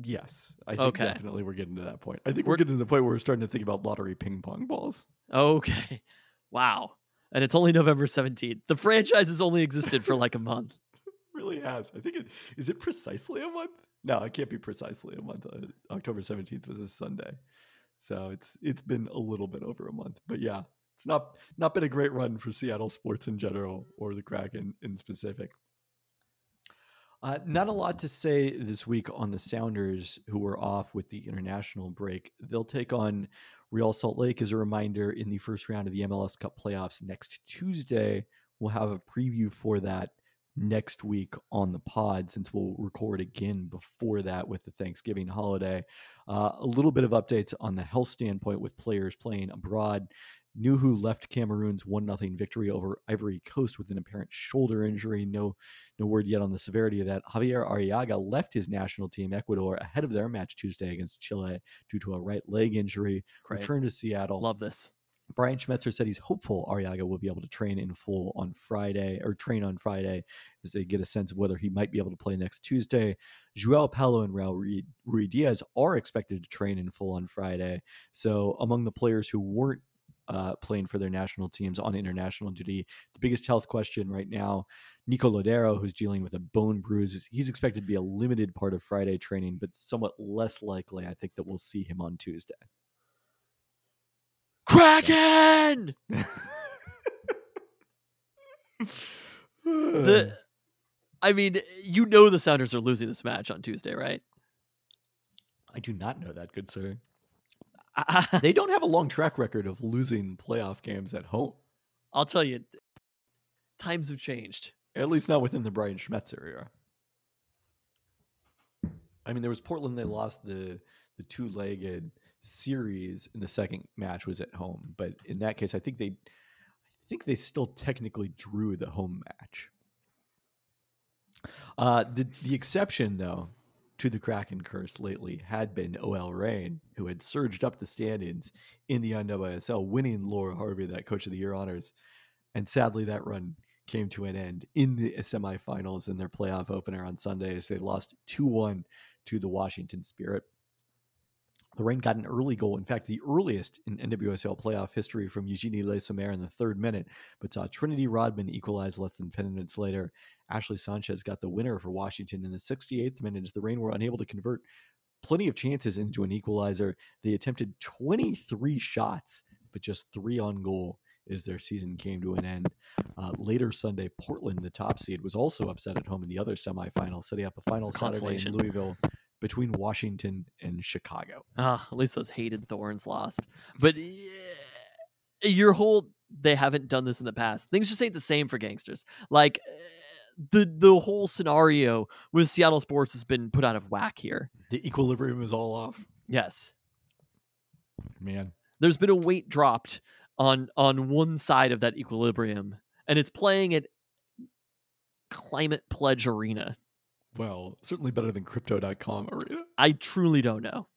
Yes, I think definitely we're getting to that point. I think we're getting to the point where we're starting to think about lottery ping pong balls. Okay, wow! And it's only November 17th. The franchise has only existed for like a month. Really has. I think is it precisely a month? No, it can't be precisely a month. October 17th was a Sunday, so it's been a little bit over a month. But yeah, it's not been a great run for Seattle sports in general or the Kraken in specific. Not a lot to say this week on the Sounders, who were off with the international break. They'll take on Real Salt Lake, as a reminder, in the first round of the MLS Cup playoffs next Tuesday. We'll have a preview for that next week on the pod, since we'll record again before that with the Thanksgiving holiday. A little bit of updates on the health standpoint with players playing abroad. Nuhu left Cameroon's 1-0 victory over Ivory Coast with an apparent shoulder injury. No word yet on the severity of that. Javier Arriaga left his national team, Ecuador, ahead of their match Tuesday against Chile due to a right leg injury. Great. Returned to Seattle. Love this. Brian Schmetzer said he's hopeful Arriaga will be able to train on Friday as they get a sense of whether he might be able to play next Tuesday. Joao Paulo and Raul Ruiz Diaz are expected to train in full on Friday. So among the players who weren't playing for their national teams on international duty, the biggest health question right now, Nico Lodero, who's dealing with a bone bruise. He's expected to be a limited part of Friday training, but somewhat less likely, I think, that we'll see him on Tuesday. Kraken! The Sounders are losing this match on Tuesday, right? I do not know that, good sir. They don't have a long track record of losing playoff games at home. I'll tell you, times have changed. At least not within the Brian Schmetzer era. I mean, there was Portland. They lost the two-legged series in the second match was at home. But in that case, I think they still technically drew the home match. The exception, though, to the Kraken curse lately had been OL Reign, who had surged up the standings in the NWSL, winning Laura Harvey that Coach of the Year honors. And sadly, that run came to an end in the semifinals in their playoff opener on Sunday as they lost 2-1 to the Washington Spirit. The Reign got an early goal, in fact, the earliest in NWSL playoff history, from Eugenie Lesomare in the 3rd minute, but saw Trinity Rodman equalize less than 10 minutes later. Ashley Sanchez got the winner for Washington in the 68th minute as the Reign were unable to convert plenty of chances into an equalizer. They attempted 23 shots, but just 3 on goal as their season came to an end. Later Sunday, Portland, the top seed, was also upset at home in the other semifinal, setting up a final Saturday in Louisville between Washington and Chicago. At least those hated Thorns lost. But yeah, they haven't done this in the past. Things just ain't the same for gangsters. Like, the whole scenario with Seattle sports has been put out of whack here. The equilibrium is all off. Yes. Man. There's been a weight dropped on one side of that equilibrium, and it's playing at Climate Pledge Arena. Well, certainly better than Crypto.com Arena. I truly don't know.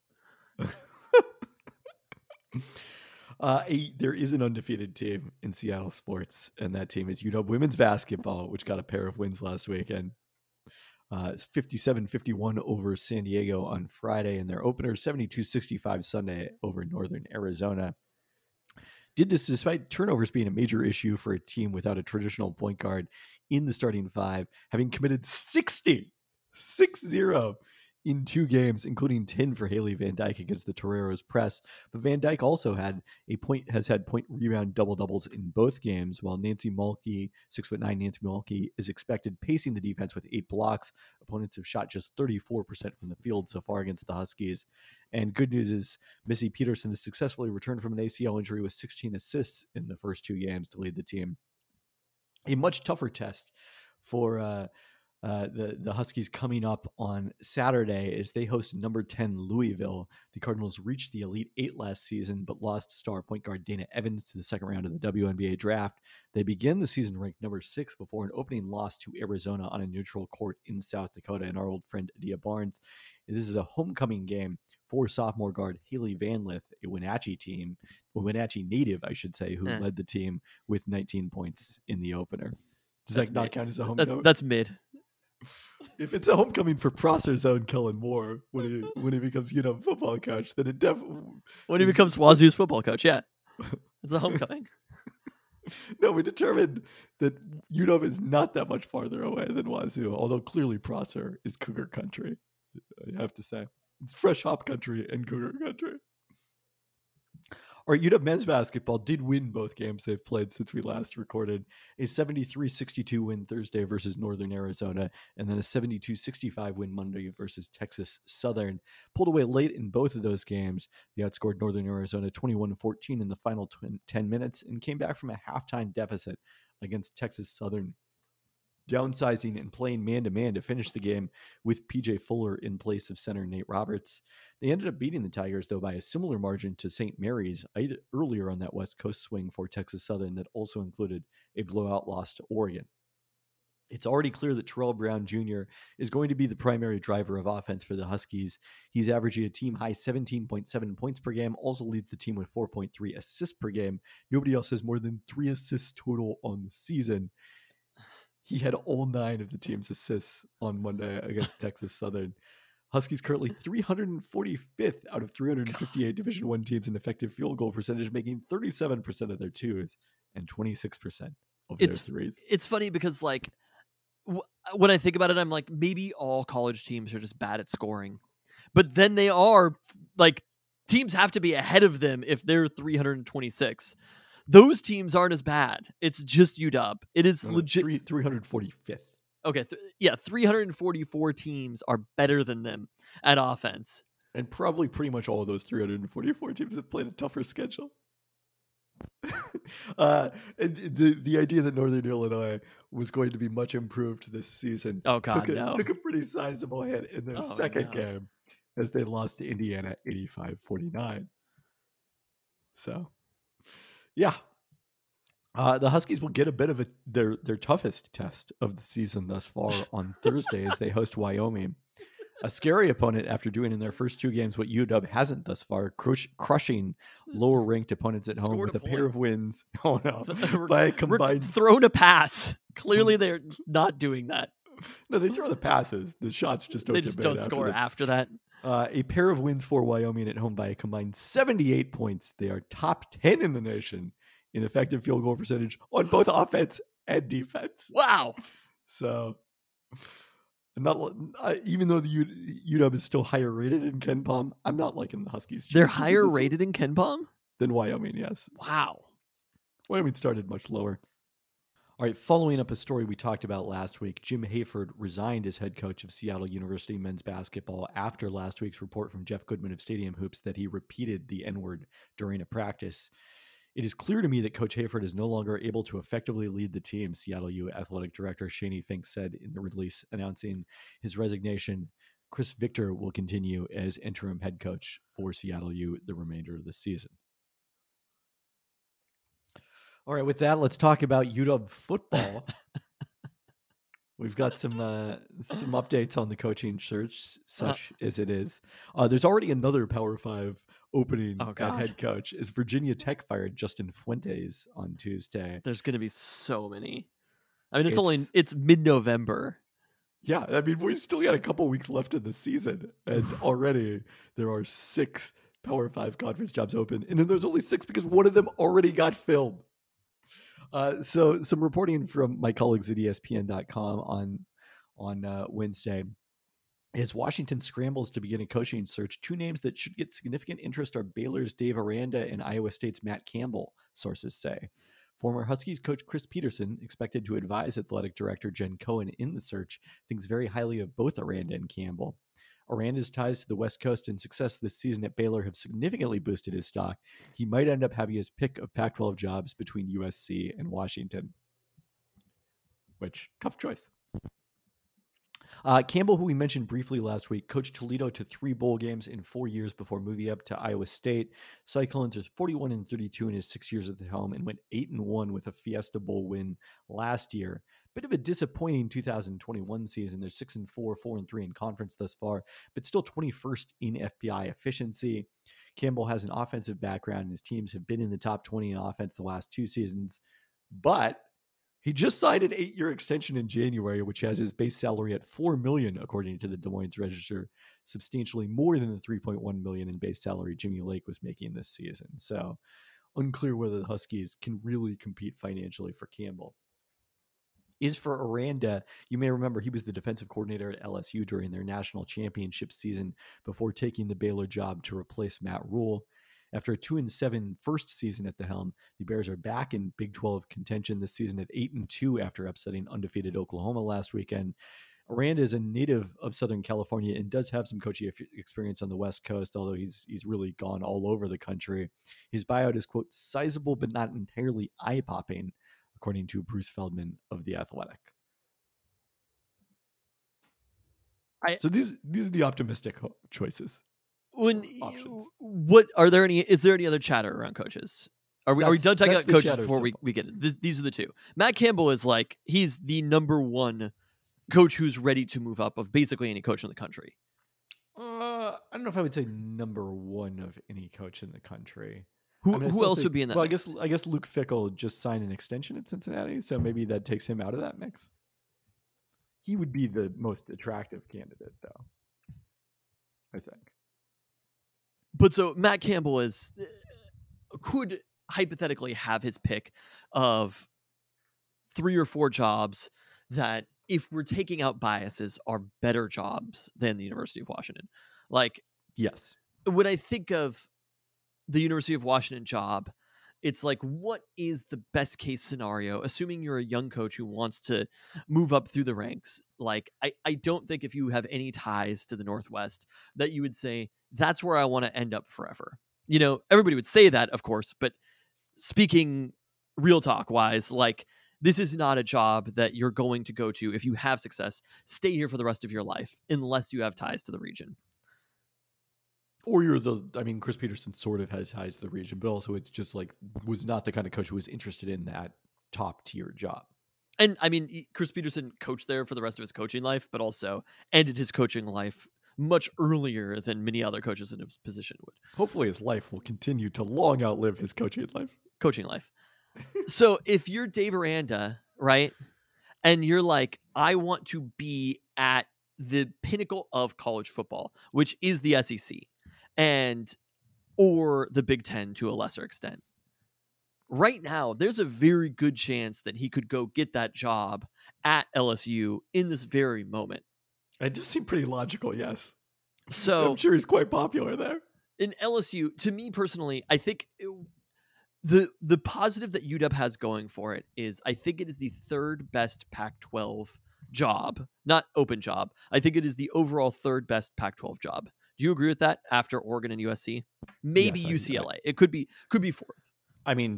There is an undefeated team in Seattle sports, and that team is UW women's basketball, which got a pair of wins last weekend. It's 57-51 over San Diego on Friday in their opener, 72-65 Sunday over Northern Arizona. Did this despite turnovers being a major issue for a team without a traditional point guard in the starting five, having committed 6-0 in 2 games, including 10 for Haley Van Dyke against the Toreros press. But Van Dyke also has had point rebound double doubles in both games, while Nancy Mulkey, 6'9", Nancy Mulkey is expected pacing the defense with 8 blocks. Opponents have shot just 34% from the field so far against the Huskies. And good news is Missy Peterson has successfully returned from an ACL injury with 16 assists in the first 2 games to lead the team. A much tougher test for the Huskies coming up on Saturday is they host number 10 Louisville. The Cardinals reached the Elite Eight last season, but lost star point guard Dana Evans to the second round of the WNBA draft. They begin the season ranked number 6 before an opening loss to Arizona on a neutral court in South Dakota. And our old friend Adia Barnes, this is a homecoming game for sophomore guard Haley Vanlith, a Wenatchee native, who led the team with 19 points in the opener. Does that not count as a homecoming? That's mid. If it's a homecoming for Prosser's own Kellen Moore when he becomes UW football coach, then it definitely... When he becomes Wazoo's football coach, yeah. It's a homecoming. No, we determined that UW is not that much farther away than Wazoo, although clearly Prosser is Cougar country, I have to say. It's fresh hop country and Cougar country. Our UW men's basketball did win both games they've played since we last recorded. A 73-62 win Thursday versus Northern Arizona, and then a 72-65 win Monday versus Texas Southern. Pulled away late in both of those games. They outscored Northern Arizona 21-14 in the final 10 minutes and came back from a halftime deficit against Texas Southern, downsizing and playing man-to-man to finish the game with PJ Fuller in place of center Nate Roberts. They ended up beating the Tigers, though, by a similar margin to St. Mary's earlier on that West Coast swing for Texas Southern that also included a blowout loss to Oregon. It's already clear that Terrell Brown Jr. is going to be the primary driver of offense for the Huskies. He's averaging a team-high 17.7 points per game, also leads the team with 4.3 assists per game. Nobody else has more than 3 assists total on the season. He had all 9 of the team's assists on Monday against Texas Southern. Huskies currently 345th out of 358 Division I teams in effective field goal percentage, making 37% of their twos and 26% of their threes. It's funny because, like, when I think about it, I'm like, maybe all college teams are just bad at scoring. But then they are, like, teams have to be ahead of them if they're 326. Those teams aren't as bad. It's just UW. It is legit. 345th. Okay. 344 teams are better than them at offense. And probably pretty much all of those 344 teams have played a tougher schedule. and the idea that Northern Illinois was going to be much improved this season took a pretty sizable hit in their second game as they lost to Indiana 85-49. So... yeah. The Huskies will get a bit of their toughest test of the season thus far on Thursday as they host Wyoming. A scary opponent after doing in their first 2 games what UW hasn't thus far, crushing lower-ranked opponents at home with a pair of wins. Oh, no. By a combined... thrown a pass. Clearly, they're not doing that. No, they throw the passes. The shots just don't get better. They just don't score after that. A pair of wins for Wyoming at home by a combined 78 points. They are top 10 in the nation in effective field goal percentage on both offense and defense. Wow. So even though the UW is still higher rated in Ken Pom, I'm not liking the Huskies. They're higher rated in Ken Pom? Than Wyoming, yes. Wow. Wyoming started much lower. All right, following up a story we talked about last week, Jim Hayford resigned as head coach of Seattle University men's basketball after last week's report from Jeff Goodman of Stadium Hoops that he repeated the N-word during a practice. It is clear to me that Coach Hayford is no longer able to effectively lead the team, Seattle U athletic director Shani Fink said in the release announcing his resignation. Chris Victor will continue as interim head coach for Seattle U the remainder of the season. All right, with that, let's talk about UW football. We've got some updates on the coaching search, such as it is. There's already another Power 5 opening at head coach as Virginia Tech fired Justin Fuentes on Tuesday. There's going to be so many. I mean, it's mid-November. Yeah, I mean, we still got a couple weeks left in the season, and already there are 6 Power 5 conference jobs open, and then there's only 6 because one of them already got filled. So some reporting from my colleagues at ESPN.com on Wednesday is Washington scrambles to begin a coaching search. 2 names that should get significant interest are Baylor's Dave Aranda and Iowa State's Matt Campbell, sources say. Former Huskies coach Chris Peterson, expected to advise athletic director Jen Cohen in the search, thinks very highly of both Aranda and Campbell. Aranda's ties to the West Coast and success this season at Baylor have significantly boosted his stock. He might end up having his pick of Pac-12 jobs between USC and Washington. Which, tough choice. Campbell, who we mentioned briefly last week, coached Toledo to 3 bowl games in 4 years before moving up to Iowa State. Cyclones are 41-32 in his 6 years at the helm and went 8-1 with a Fiesta Bowl win last year. Bit of a disappointing 2021 season. They're 6-4, 4-3 in conference thus far, but still 21st in FPI efficiency. Campbell has an offensive background, and his teams have been in the top 20 in offense the last 2 seasons, but he just signed an 8-year extension in January, which has his base salary at $4 million, according to the Des Moines Register, substantially more than the $3.1 million in base salary Jimmy Lake was making this season. So unclear whether the Huskies can really compete financially for Campbell. Is for Aranda, you may remember he was the defensive coordinator at LSU during their national championship season before taking the Baylor job to replace Matt Rhule. After a 2-7 first season at the helm, the Bears are back in Big 12 contention this season at 8-2 after upsetting undefeated Oklahoma last weekend. Aranda is a native of Southern California and does have some coaching experience on the West Coast, although he's really gone all over the country. His buyout is, quote, sizable but not entirely eye-popping, according to Bruce Feldman of The Athletic. So these are the optimistic choices. Is there any other chatter around coaches? Are we done talking about coaches before we get it? These are the two. Matt Campbell is he's the number one coach who's ready to move up of basically any coach in the country. I don't know if I would say number one of any coach in the country. Who else would be in that? Well, mix? I guess Luke Fickell just signed an extension at Cincinnati, so maybe that takes him out of that mix. He would be the most attractive candidate, though, I think. But so Matt Campbell could hypothetically have his pick of 3 or 4 jobs that, if we're taking out biases, are better jobs than the University of Washington. Yes. When I think of the University of Washington job, it's what is the best case scenario, assuming you're a young coach who wants to move up through the ranks? I don't think if you have any ties to the Northwest that you would say, that's where I want to end up forever. Everybody would say that, of course, but speaking real talk wise, this is not a job that you're going to go to, if you have success, stay here for the rest of your life, unless you have ties to the region. Or Chris Peterson sort of has ties to the region, but also it's just was not the kind of coach who was interested in that top tier job. And Chris Peterson coached there for the rest of his coaching life, but also ended his coaching life much earlier than many other coaches in his position would. Hopefully his life will continue to long outlive his coaching life. So if you're Dave Aranda, right? And you're I want to be at the pinnacle of college football, which is the SEC. And or the Big Ten to a lesser extent. Right now, there's a very good chance that he could go get that job at LSU in this very moment. It does seem pretty logical, yes. So I'm sure he's quite popular there. In LSU, to me personally, I think the positive that UW has going for it is I think it is the third best Pac-12 job, not open job. I think it is the overall third best Pac-12 job. Do you agree with that after Oregon and USC? Maybe yes, UCLA. It could be fourth.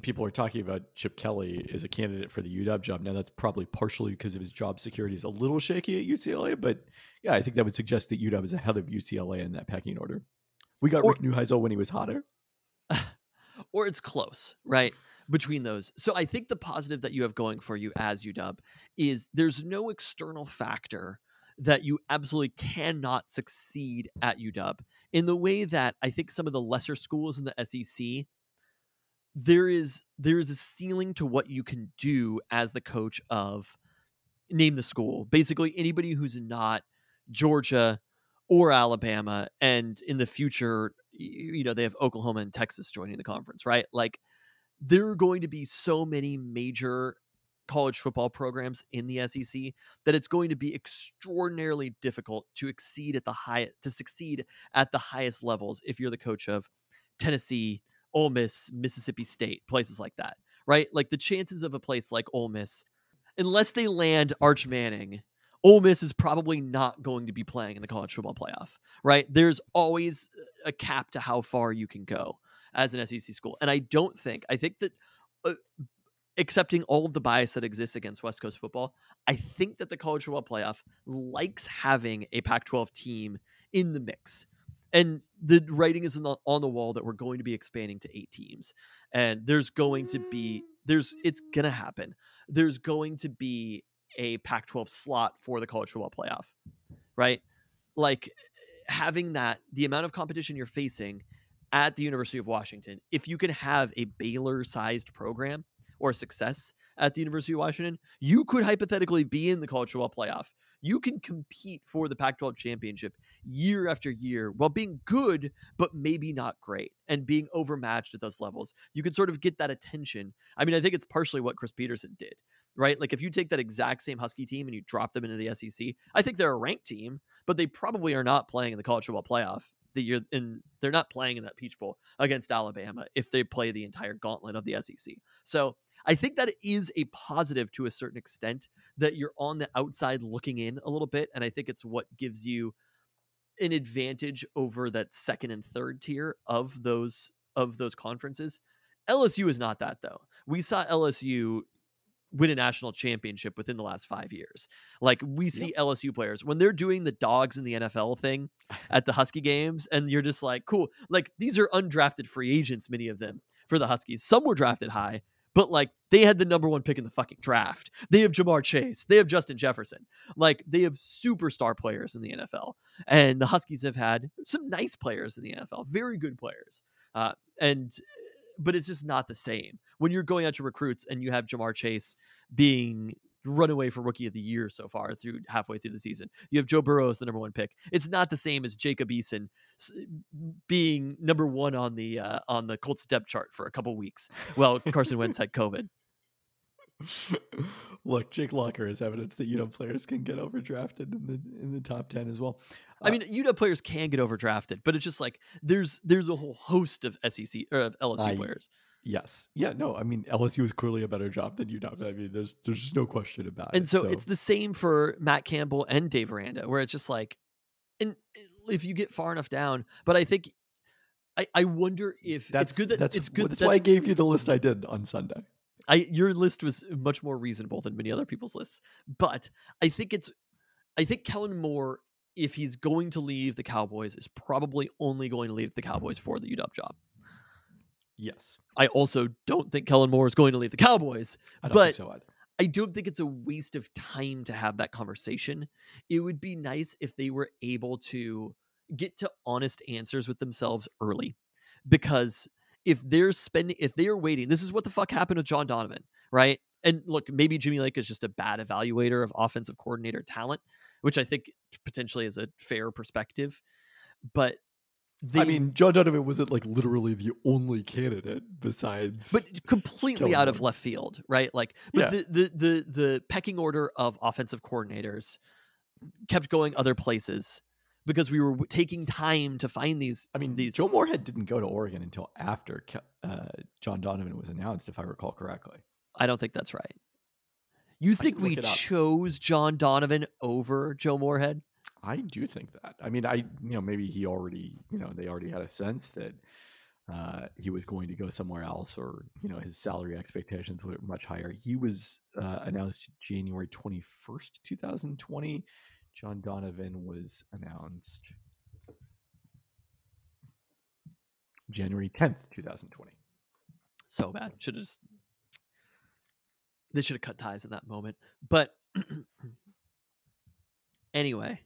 People are talking about Chip Kelly as a candidate for the UW job. Now, that's probably partially because of his job security is a little shaky at UCLA. But yeah, I think that would suggest that UW is ahead of UCLA in that pecking order. We got Rick Neuheisel when he was hotter. Or it's close, right? Between those. So I think the positive that you have going for you as UW is there's no external factor that you absolutely cannot succeed at UW in the way that I think some of the lesser schools in the SEC, there is a ceiling to what you can do as the coach of, name the school, basically anybody who's not Georgia or Alabama. And in the future, they have Oklahoma and Texas joining the conference, right? There are going to be so many major college football programs in the SEC that it's going to be extraordinarily difficult to succeed at the highest levels if you're the coach of Tennessee, Ole Miss, Mississippi State, places like that, right? The chances of a place like Ole Miss, unless they land Arch Manning, Ole Miss is probably not going to be playing in the college football playoff, right? There's always a cap to how far you can go as an SEC school. And I think that accepting all of the bias that exists against West Coast football, I think that the college football playoff likes having a Pac-12 team in the mix. And the writing is on the wall that we're going to be expanding to 8 teams. And it's going to happen. There's going to be a Pac-12 slot for the college football playoff, right? Like, having that, the amount of competition you're facing at the University of Washington, if you can have a Baylor-sized program or success at the University of Washington, you could hypothetically be in the college football playoff. You can compete for the Pac-12 championship year after year while being good, but maybe not great, and being overmatched at those levels. You can sort of get that attention. I mean, I think it's partially what Chris Peterson did, right? Like, if you take that exact same Husky team and you drop them into the SEC, I think they're a ranked team, but they probably are not playing in the college football playoff the year, and they're not playing in that Peach Bowl against Alabama if they play the entire gauntlet of the SEC. So I think that is a positive to a certain extent, that you're on the outside looking in a little bit. And I think it's what gives you an advantage over that second and third tier of those conferences. LSU is not that, though. We saw LSU win a national championship within the last 5 years. Like, we see LSU players when they're doing the dogs in the NFL thing at the Husky games. And you're just like, cool. Like, these are undrafted free agents, many of them, for the Huskies. Some were drafted high, but like, they had the number one pick in the fucking draft. They have Jamar Chase. They have Justin Jefferson. Like, they have superstar players in the NFL. And the Huskies have had some nice players in the NFL, very good players. But it's just not the same when you're going out to recruits and you have Jamar Chase being runaway for rookie of the year so far through halfway through the season. You have Joe Burrow as the number one pick. It's not the same as Jacob Eason being number one on the Colts depth chart for a couple weeks. Well, Carson Wentz had COVID. Look, Jake Locker is evidence that UW players can get overdrafted in the top 10 as well. I mean, UW players can get overdrafted, but it's just like there's a whole host of SEC or of LSU players. Yes. Yeah. No. I mean, LSU is clearly a better job than UW. I mean, there's just no question about it. And so it's the same for Matt Campbell and Dave Aranda, where it's just like, and if you get far enough down, but I think I wonder if it's good. That's why I gave you the list I did on Sunday. Your list was much more reasonable than many other people's lists, but I think Kellen Moore, if he's going to leave the Cowboys, is probably only going to leave the Cowboys for the UW job. Yes. I also don't think Kellen Moore is going to leave the Cowboys, but so either. I don't think it's a waste of time to have that conversation. It would be nice if they were able to get to honest answers with themselves early, because if they are waiting, this is what the fuck happened with John Donovan, right? And look, maybe Jimmy Lake is just a bad evaluator of offensive coordinator talent, which I think potentially is a fair perspective, but I mean, John Donovan wasn't like literally the only candidate besides, but completely out of left field, right? Like, but the pecking order of offensive coordinators kept going other places because we were taking time to find these. I mean, Joe Moorhead didn't go to Oregon until after John Donovan was announced, if I recall correctly. I don't think that's right. You think we chose John Donovan over Joe Moorhead? I do think that. I mean, maybe he already, they already had a sense that he was going to go somewhere else, or, his salary expectations were much higher. He was announced January 21st, 2020. John Donovan was announced January 10th, 2020. So bad. They should have cut ties in that moment. But anyway,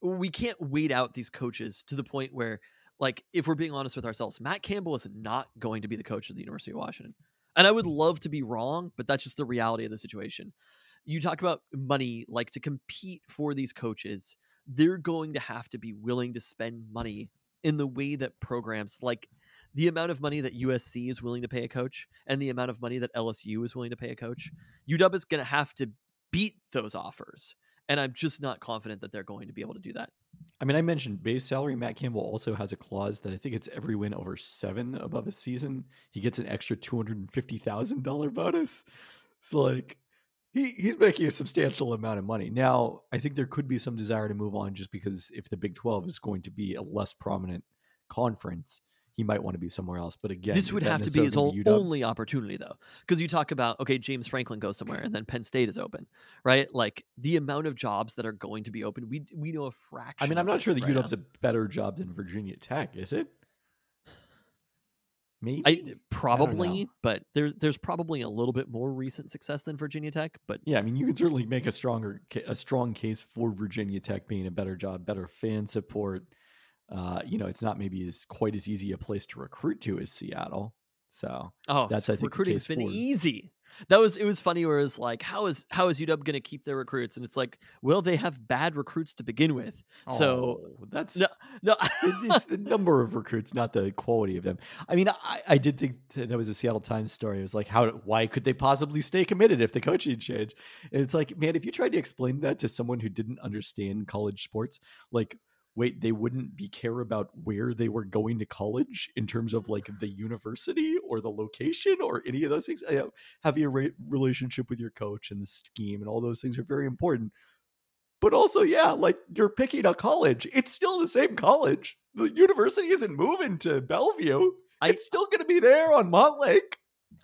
we can't wait out these coaches to the point where, like, if we're being honest with ourselves, Matt Campbell is not going to be the coach of the University of Washington. And I would love to be wrong, but that's just the reality of the situation. You talk about money, like, to compete for these coaches, they're going to have to be willing to spend money in the way that programs, like the amount of money that USC is willing to pay a coach and the amount of money that LSU is willing to pay a coach. UW is going to have to beat those offers. And I'm just not confident that they're going to be able to do that. I mean, I mentioned base salary. Matt Campbell also has a clause that I think it's every win over 7 above a season, he gets an extra $250,000 bonus. So, like, he's making a substantial amount of money. Now, I think there could be some desire to move on just because if the Big 12 is going to be a less prominent conference, he might want to be somewhere else. But again, this would have to be his only opportunity, though, because you talk about, okay, James Franklin goes somewhere and then Penn State is open, right? Like the amount of jobs that are going to be open, we know a fraction. I mean, I'm not sure that right UW's now a better job than Virginia Tech, is it? Maybe probably, but there's probably a little bit more recent success than Virginia Tech. But yeah, I mean, you can certainly make a strong case for Virginia Tech being a better job, better fan support. It's not maybe as quite as easy a place to recruit to as Seattle. So that's I think recruiting's been easy. It was funny where it was like, how is UW going to keep their recruits? And it's like, well, they have bad recruits to begin with. So that's it's the number of recruits, not the quality of them. I mean, I did think that was a Seattle Times story. It was like, why could they possibly stay committed if the coaching changed? And it's like, man, if you tried to explain that to someone who didn't understand college sports, like, wait, they wouldn't care about where they were going to college in terms of like the university or the location or any of those things. Having a relationship with your coach and the scheme and all those things are very important. But also, yeah, like you're picking a college. It's still the same college. The university isn't moving to Bellevue. It's still going to be there on Montlake.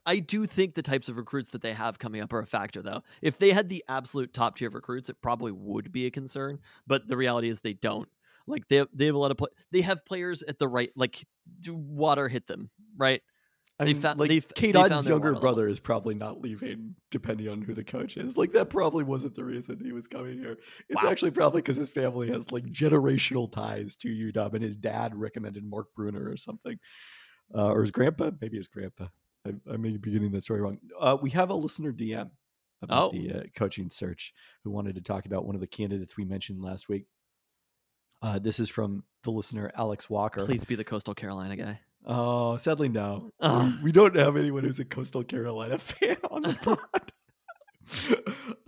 I do think the types of recruits that they have coming up are a factor, though. If they had the absolute top tier recruits, it probably would be a concern. But the reality is they don't. Like they have a lot of they have players at the right, like water hit them, right? I mean, Kate Oden's younger brother is probably not leaving, depending on who the coach is. Like that probably wasn't the reason he was coming here. It's actually probably because his family has like generational ties to UW, and his dad recommended Mark Brunner or something, or his grandpa, maybe his grandpa. I may be getting that story wrong. We have a listener DM about the coaching search who wanted to talk about one of the candidates we mentioned last week. This is from the listener, Alex Walker. Please be the Coastal Carolina guy. Oh, sadly, no. We don't have anyone who's a Coastal Carolina fan on the pod.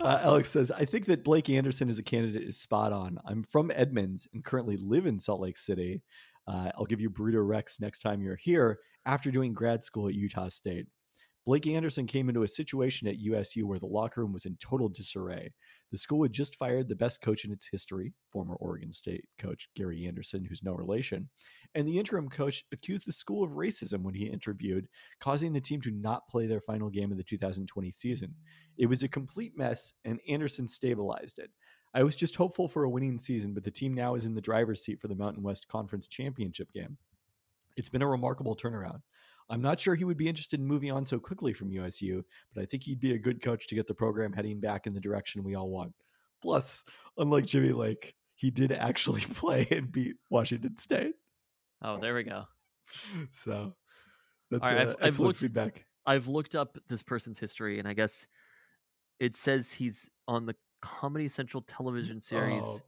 Alex says, I think that Blake Anderson as a candidate is spot on. I'm from Edmonds and currently live in Salt Lake City. I'll give you Burrito Rex next time you're here after doing grad school at Utah State. Blake Anderson came into a situation at USU where the locker room was in total disarray. The school had just fired the best coach in its history, former Oregon State coach Gary Anderson, who's no relation, and the interim coach accused the school of racism when he interviewed, causing the team to not play their final game of the 2020 season. It was a complete mess, and Anderson stabilized it. I was just hopeful for a winning season, but the team now is in the driver's seat for the Mountain West Conference Championship game. It's been a remarkable turnaround. I'm not sure he would be interested in moving on so quickly from USU, but I think he'd be a good coach to get the program heading back in the direction we all want. Plus, unlike Jimmy Lake, he did actually play and beat Washington State. Oh, there we go. So that's all right, I've looked feedback. I've looked up this person's history, and I guess it says he's on the Comedy Central television series. Oh.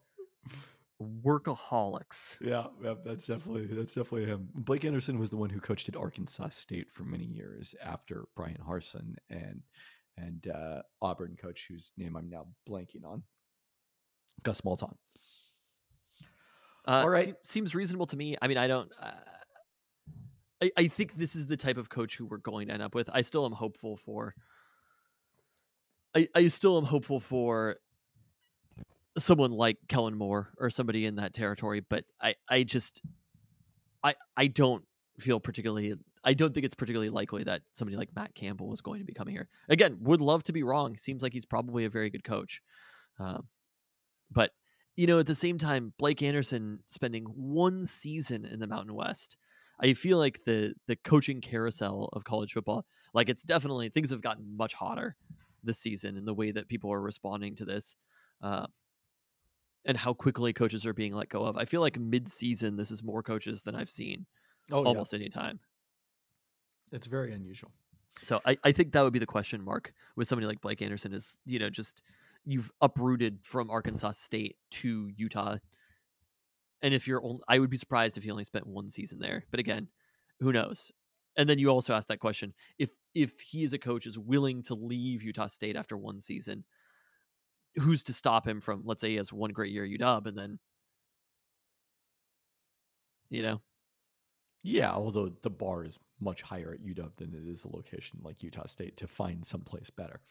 Workaholics. Yeah, that's definitely him. Blake Anderson was the one who coached at Arkansas State for many years after Brian Harsin and Auburn coach whose name I'm now blanking on, Gus Malzahn. All right, seems reasonable to me. I mean, I don't. I think this is the type of coach who we're going to end up with. I still am hopeful for. I still am hopeful for someone like Kellen Moore or somebody in that territory, but I don't think it's particularly likely that somebody like Matt Campbell is going to be coming here. Again, would love to be wrong. Seems like he's probably a very good coach. But at the same time, Blake Anderson spending one season in the Mountain West, I feel like the coaching carousel of college football, like it's definitely, things have gotten much hotter this season in the way that people are responding to this. And how quickly coaches are being let go of. I feel like mid-season, this is more coaches than I've seen almost any time. It's very unusual. So I think that would be the question mark with somebody like Blake Anderson is, just you've uprooted from Arkansas State to Utah. And if I would be surprised if he only spent one season there, but again, who knows? And then you also asked that question. If he as a coach is willing to leave Utah State after one season, who's to stop him from, let's say he has one great year at UW and then, Yeah, although the bar is much higher at UW than it is a location like Utah State to find someplace better.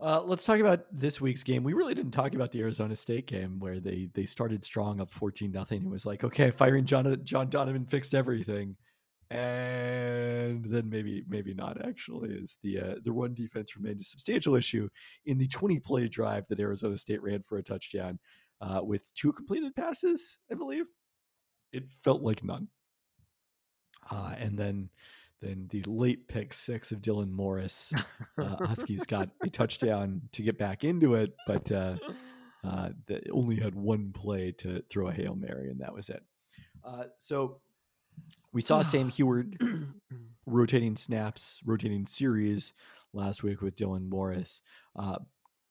Let's talk about this week's game. We really didn't talk about the Arizona State game where they started strong up 14-0. It was like, okay, firing John Donovan fixed everything. and then maybe not actually, is the run defense remained a substantial issue in the 20-play drive that Arizona State ran for a touchdown with 2 completed passes, I believe. It felt like none. And then the late pick 6 of Dylan Morris. Huskies got a touchdown to get back into it, but they only had 1 play to throw a Hail Mary, and that was it. So we saw Sam Heward rotating snaps, rotating series last week with Dylan Morris.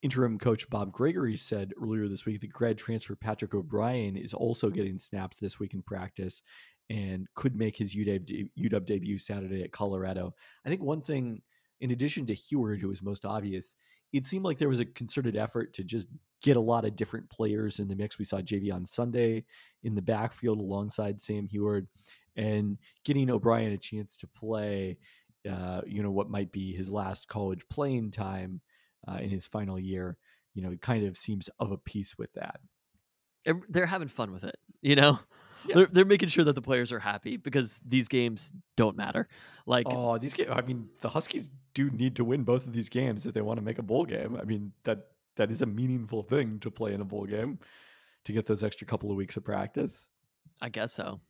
Interim coach Bob Gregory said earlier this week that grad transfer Patrick O'Brien is also getting snaps this week in practice and could make his UW debut Saturday at Colorado. I think one thing, in addition to Heward, who was most obvious, it seemed like there was a concerted effort to just get a lot of different players in the mix. We saw JV on Sunday in the backfield alongside Sam Heward, and getting O'Brien a chance to play, what might be his last college playing time in his final year, it kind of seems of a piece with that. They're having fun with it, Yeah. They're making sure that the players are happy because these games don't matter. These games. I mean, the Huskies do need to win both of these games if they want to make a bowl game. I mean, that is a meaningful thing to play in a bowl game, to get those extra couple of weeks of practice. I guess so.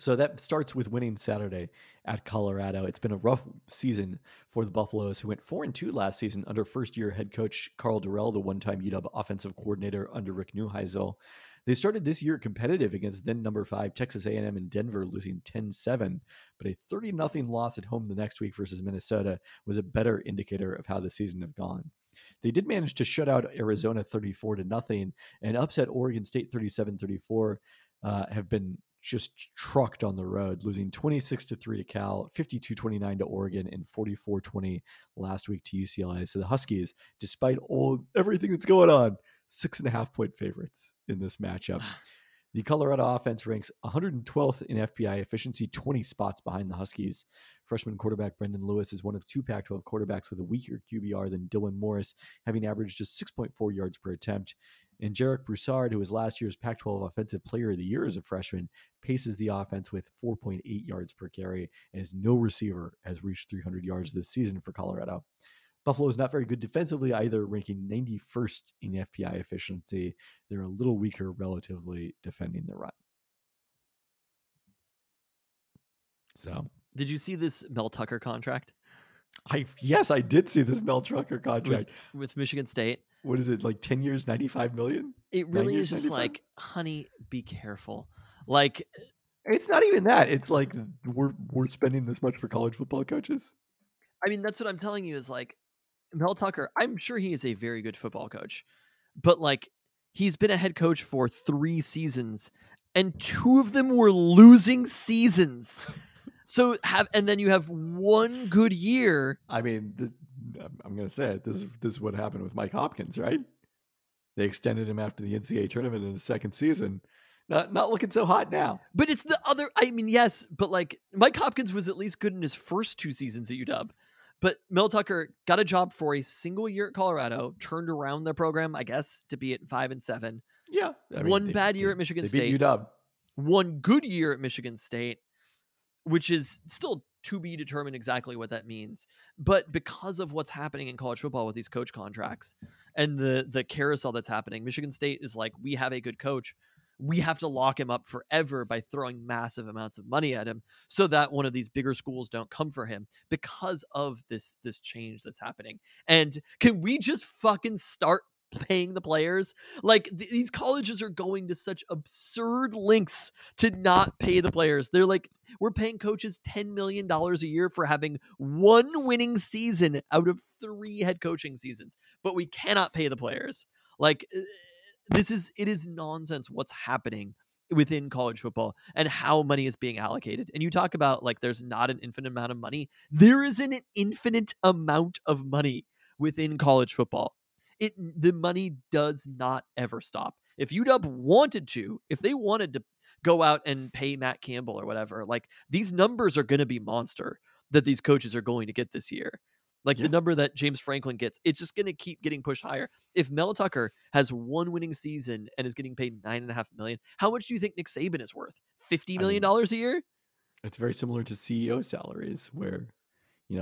So that starts with winning Saturday at Colorado. It's been a rough season for the Buffaloes, who went 4-2 last season under first-year head coach Carl Durrell, the one-time UW offensive coordinator under Rick Neuheisel. They started this year competitive against then number 5 Texas A&M in Denver, losing 10-7, but a 30-0 loss at home the next week versus Minnesota was a better indicator of how the season have gone. They did manage to shut out Arizona 34-0 and upset Oregon State 37-34, have been just trucked on the road, losing 26-3 to Cal, 52-29 to Oregon, and 44-20 last week to UCLA. So the Huskies, despite everything that's going on, 6.5-point favorites in this matchup. The Colorado offense ranks 112th in FPI efficiency, 20 spots behind the Huskies. Freshman quarterback Brendan Lewis is one of 2 Pac-12 quarterbacks with a weaker QBR than Dylan Morris, having averaged just 6.4 yards per attempt. And Jarek Broussard, who was last year's Pac-12 Offensive Player of the Year as a freshman, paces the offense with 4.8 yards per carry, as no receiver has reached 300 yards this season for Colorado. Buffalo is not very good defensively either, ranking 91st in FPI efficiency. They're a little weaker relatively defending the run. So, did you see this Mel Tucker contract? Yes, I did see this Mel Tucker contract with Michigan State. What is it, like 10 years, $95 million? It really is just 95? Like, honey, be careful. Like, it's not even that. It's like we're spending this much for college football coaches. I mean, that's what I'm telling you is like, Mel Tucker, I'm sure he is a very good football coach, but like he's been a head coach for 3 seasons and 2 of them were losing seasons. So then you have 1 good year. I mean, I'm going to say it. This is what happened with Mike Hopkins, right? They extended him after the NCAA tournament in the 2nd season. Not looking so hot now. But it's the other, I mean, yes, but like Mike Hopkins was at least good in his first 2 seasons at UW. But Mel Tucker got a job for a single year at Colorado, turned around their program, I guess, to be at 5-7. Yeah. I mean, one bad year at Michigan State. Beat UW. 1 good year at Michigan State, which is still to be determined exactly what that means. But because of what's happening in college football with these coach contracts and the carousel that's happening, Michigan State is like, we have a good coach. We have to lock him up forever by throwing massive amounts of money at him so that one of these bigger schools don't come for him because of this change that's happening. And can we just fucking start paying the players? Like these colleges are going to such absurd lengths to not pay the players. They're like, we're paying coaches $10 million a year for having 1 winning season out of 3 head coaching seasons, but we cannot pay the players. Like, It is nonsense what's happening within college football and how money is being allocated. And you talk about like there's not an infinite amount of money. There isn't an infinite amount of money within college football. The money does not ever stop. If UW wanted to, if they wanted to go out and pay Matt Campbell or whatever, like these numbers are going to be monster that these coaches are going to get this year. Like the number that James Franklin gets, it's just going to keep getting pushed higher. If Mel Tucker has 1 winning season and is getting paid $9.5 million, how much do you think Nick Saban is worth? $50 million a year? It's very similar to CEO salaries where, you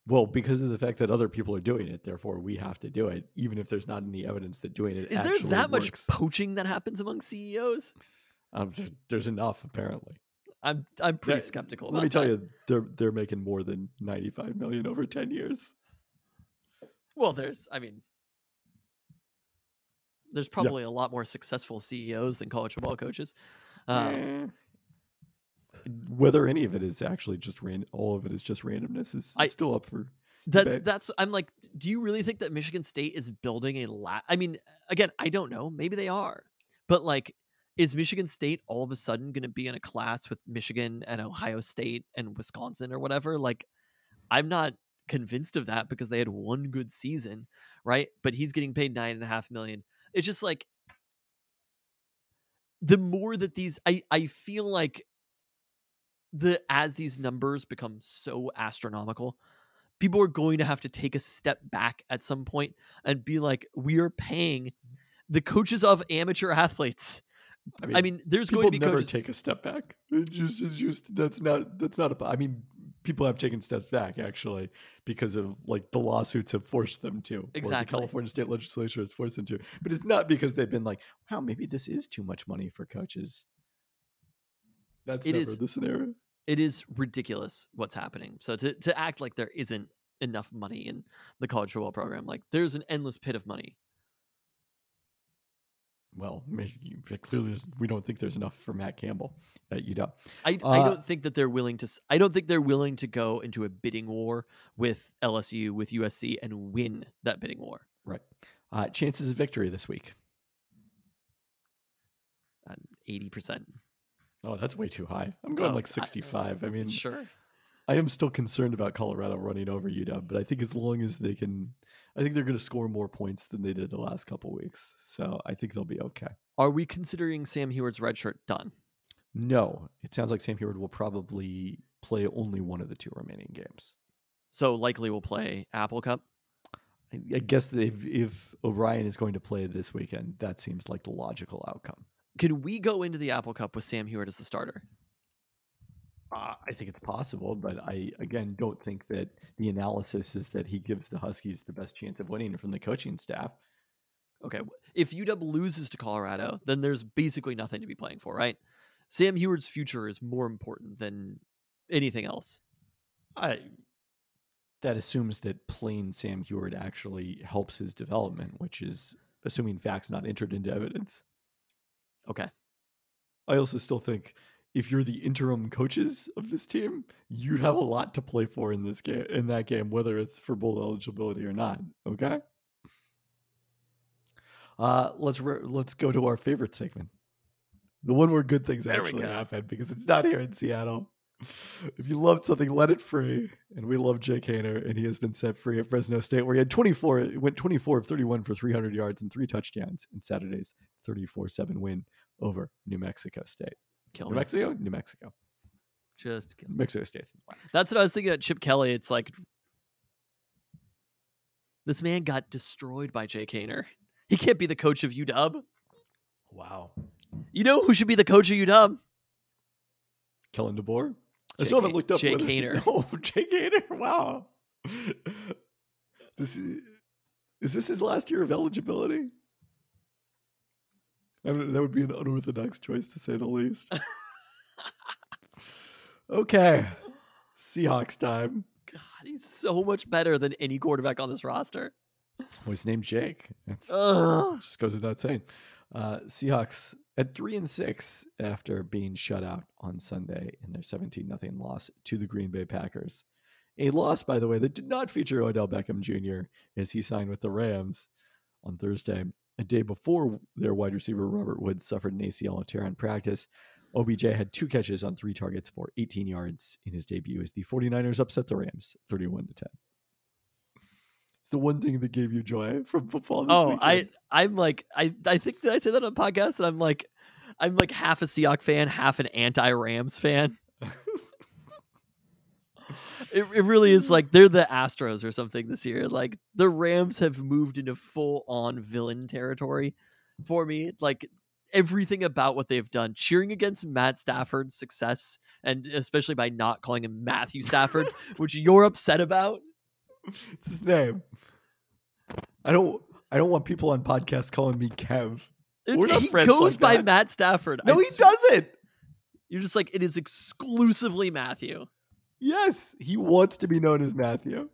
know, because of the fact that other people are doing it, therefore we have to do it, even if there's not any evidence that doing it actually works. Is there that much poaching that happens among CEOs? There's enough, apparently. I'm pretty skeptical about that. Let me tell you, they're making more than $95 million over 10 years. Well, there's probably a lot more successful CEOs than college football coaches. Whether any of it is actually just random, all of it is just randomness is still up for debate. I'm like, do you really think that Michigan State is building a lab? I mean, again, I don't know. Maybe they are, but like, is Michigan State all of a sudden going to be in a class with Michigan and Ohio State and Wisconsin or whatever? Like, I'm not convinced of that because they had one good season, right? But he's getting paid $9.5 million. It's just like, the more that these, I feel like as these numbers become so astronomical, people are going to have to take a step back at some point and be like, we are paying the coaches of amateur athletes. I mean there's going to be never coaches. Take a step back. It's just that's not a. I mean, people have taken steps back actually because of like the lawsuits have forced them to. Exactly. Or the California state legislature has forced them to. But it's not because they've been like, wow, maybe this is too much money for coaches. That's never the scenario. It is ridiculous what's happening. So to act like there isn't enough money in the college football program, like there's an endless pit of money. Well, clearly we don't think there's enough for Matt Campbell at UW. I don't think that they're willing to. I don't think they're willing to go into a bidding war with LSU, with USC, and win that bidding war. Right. Chances of victory this week. 80%. Oh, that's way too high. I'm going 65. I mean, sure. I am still concerned about Colorado running over UW, but I think as long as they can, I think they're going to score more points than they did the last couple of weeks. So I think they'll be okay. Are we considering Sam Heward's red shirt done? No, it sounds like Sam Heward will probably play only one of the two remaining games. So likely will play Apple Cup. I guess if O'Brien is going to play this weekend, that seems like the logical outcome. Can we go into the Apple Cup with Sam Heward as the starter? I think it's possible, but I, again, don't think that the analysis is that he gives the Huskies the best chance of winning from the coaching staff. Okay. If UW loses to Colorado, then there's basically nothing to be playing for, right? Sam Heward's future is more important than anything else. That assumes that playing Sam Heward actually helps his development, which is assuming facts not entered into evidence. Okay. I also still think if you're the interim coaches of this team, you have a lot to play for in this game, in that game, whether it's for bowl eligibility or not. Okay. Let's go to our favorite segment, the one where good things actually happen, because it's not here in Seattle. If you loved something, let it free. And we love Jake Haener, and he has been set free at Fresno State, where he went 24 of 31 for 300 yards and 3 touchdowns in Saturday's 34-7 win over New Mexico State. New Mexico. Just kill New Mexico State. That's what I was thinking at Chip Kelly. It's like, this man got destroyed by Jake Haener. He can't be the coach of UW. Wow. You know who should be the coach of UW? Kellen DeBoer. I still haven't looked up Jake Haener. Oh, Jake Haener! Wow. Is this his last year of eligibility? I mean, that would be an unorthodox choice, to say the least. Okay, Seahawks time. God, he's so much better than any quarterback on this roster. Well, he's named Jake. Just goes without saying. Seahawks at 3-6 after being shut out on Sunday in their 17-0 loss to the Green Bay Packers. A loss, by the way, that did not feature Odell Beckham Jr. as he signed with the Rams on Thursday, a day before their wide receiver Robert Woods suffered an ACL tear in practice. OBJ had 2 catches on 3 targets for 18 yards in his debut as the 49ers upset the Rams 31-10. The one thing that gave you joy from football this weekend. I'm like, I think, did I say that on a podcast? And I'm like half a Seahawks fan, half an anti-Rams fan. it really is like they're the Astros or something this year. Like the Rams have moved into full-on villain territory for me. Like everything about what they've done, cheering against Matt Stafford's success, and especially by not calling him Matthew Stafford, which you're upset about. It's his name. I don't want people on podcasts calling me Kev. He goes by Matt Stafford. No, he doesn't. You're just like, it is exclusively Matthew. Yes, he wants to be known as Matthew.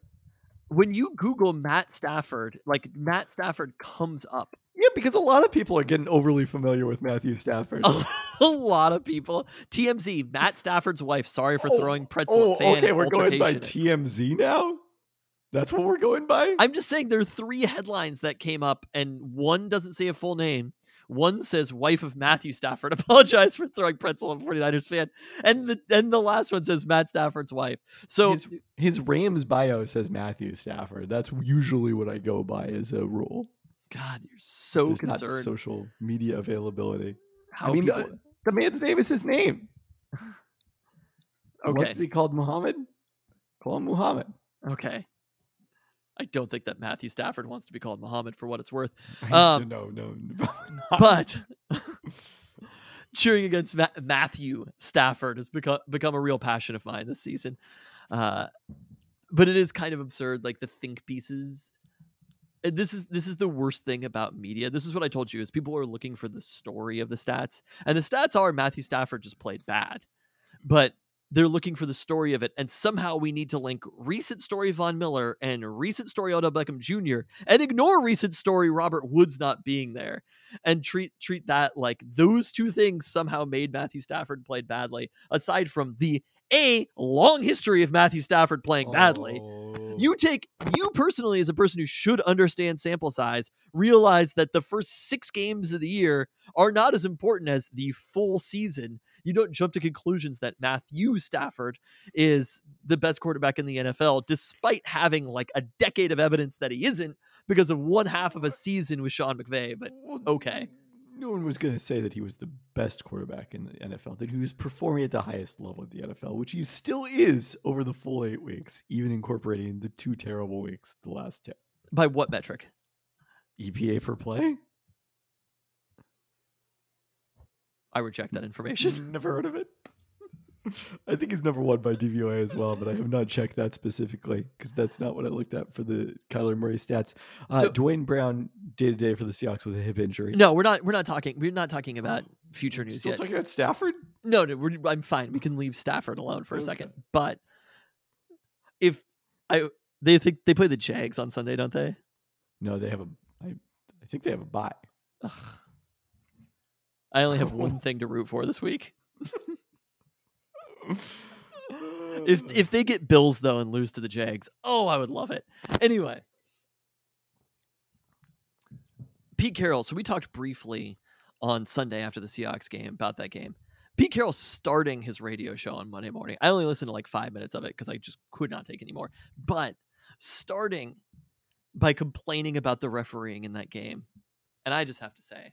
When you Google Matt Stafford, like, Matt Stafford comes up. Yeah, because a lot of people are getting overly familiar with Matthew Stafford. A lot of people. TMZ, Matt Stafford's wife, sorry for throwing pretzel at fan. Okay, we're going by TMZ now? That's what we're going by? I'm just saying there are three headlines that came up, and one doesn't say a full name. One says, wife of Matthew Stafford, apologize for throwing pretzel at 49ers fan. And the last one says Matt Stafford's wife. So his Rams bio says Matthew Stafford. That's usually what I go by as a rule. God, you're so concerned. There's not social media availability. The man's name is his name. Okay. He wants to be called Muhammad? Call him Muhammad. Okay. I don't think that Matthew Stafford wants to be called Muhammad, for what it's worth. No. But cheering against Matthew Stafford has become a real passion of mine this season. But it is kind of absurd, like the think pieces. This is the worst thing about media. This is what I told you, is people are looking for the story of the stats. And the stats are Matthew Stafford just played bad. But they're looking for the story of it, and somehow we need to link recent story Von Miller and recent story Odell Beckham Jr. and ignore recent story Robert Woods not being there, and treat that like those two things somehow made Matthew Stafford played badly, aside from the long history of Matthew Stafford playing badly. You personally, as a person who should understand sample size, realize that the first 6 games of the year are not as important as the full season. You don't jump to conclusions that Matthew Stafford is the best quarterback in the NFL, despite having like a decade of evidence that he isn't because of one half of a season with Sean McVay. But okay. No one was going to say that he was the best quarterback in the NFL, that he was performing at the highest level of the NFL, which he still is over the full 8 weeks, even incorporating the 2 terrible weeks, the last 10. By what metric? EPA per play? I reject that information. Never heard of it. I think he's #1 by DVOA as well, but I have not checked that specifically because that's not what I looked at for the Kyler Murray stats. Dwayne Brown day-to-day for the Seahawks with a hip injury. No, we're not talking about future news still yet. Still talking about Stafford? No, I'm fine. We can leave Stafford alone for a second. But if they think they play the Jags on Sunday, don't they? No, they have I think they have a bye. Ugh. I only have one thing to root for this week. If they get Bills though and lose to the Jags, I would love it. Anyway, Pete Carroll. So we talked briefly on Sunday after the Seahawks game about that game. Pete Carroll starting his radio show on Monday morning. I only listened to like 5 minutes of it because I just could not take any more. But starting by complaining about the refereeing in that game, and I just have to say,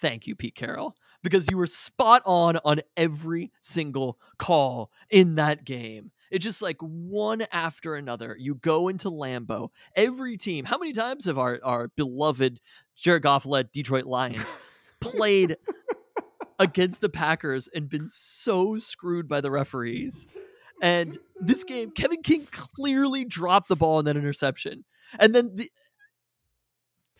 thank you, Pete Carroll, because you were spot on every single call in that game. It's just like one after another. You go into Lambeau. Every team. How many times have our beloved Jared Goff-led Detroit Lions played against the Packers and been so screwed by the referees? And this game, Kevin King clearly dropped the ball in that interception. And then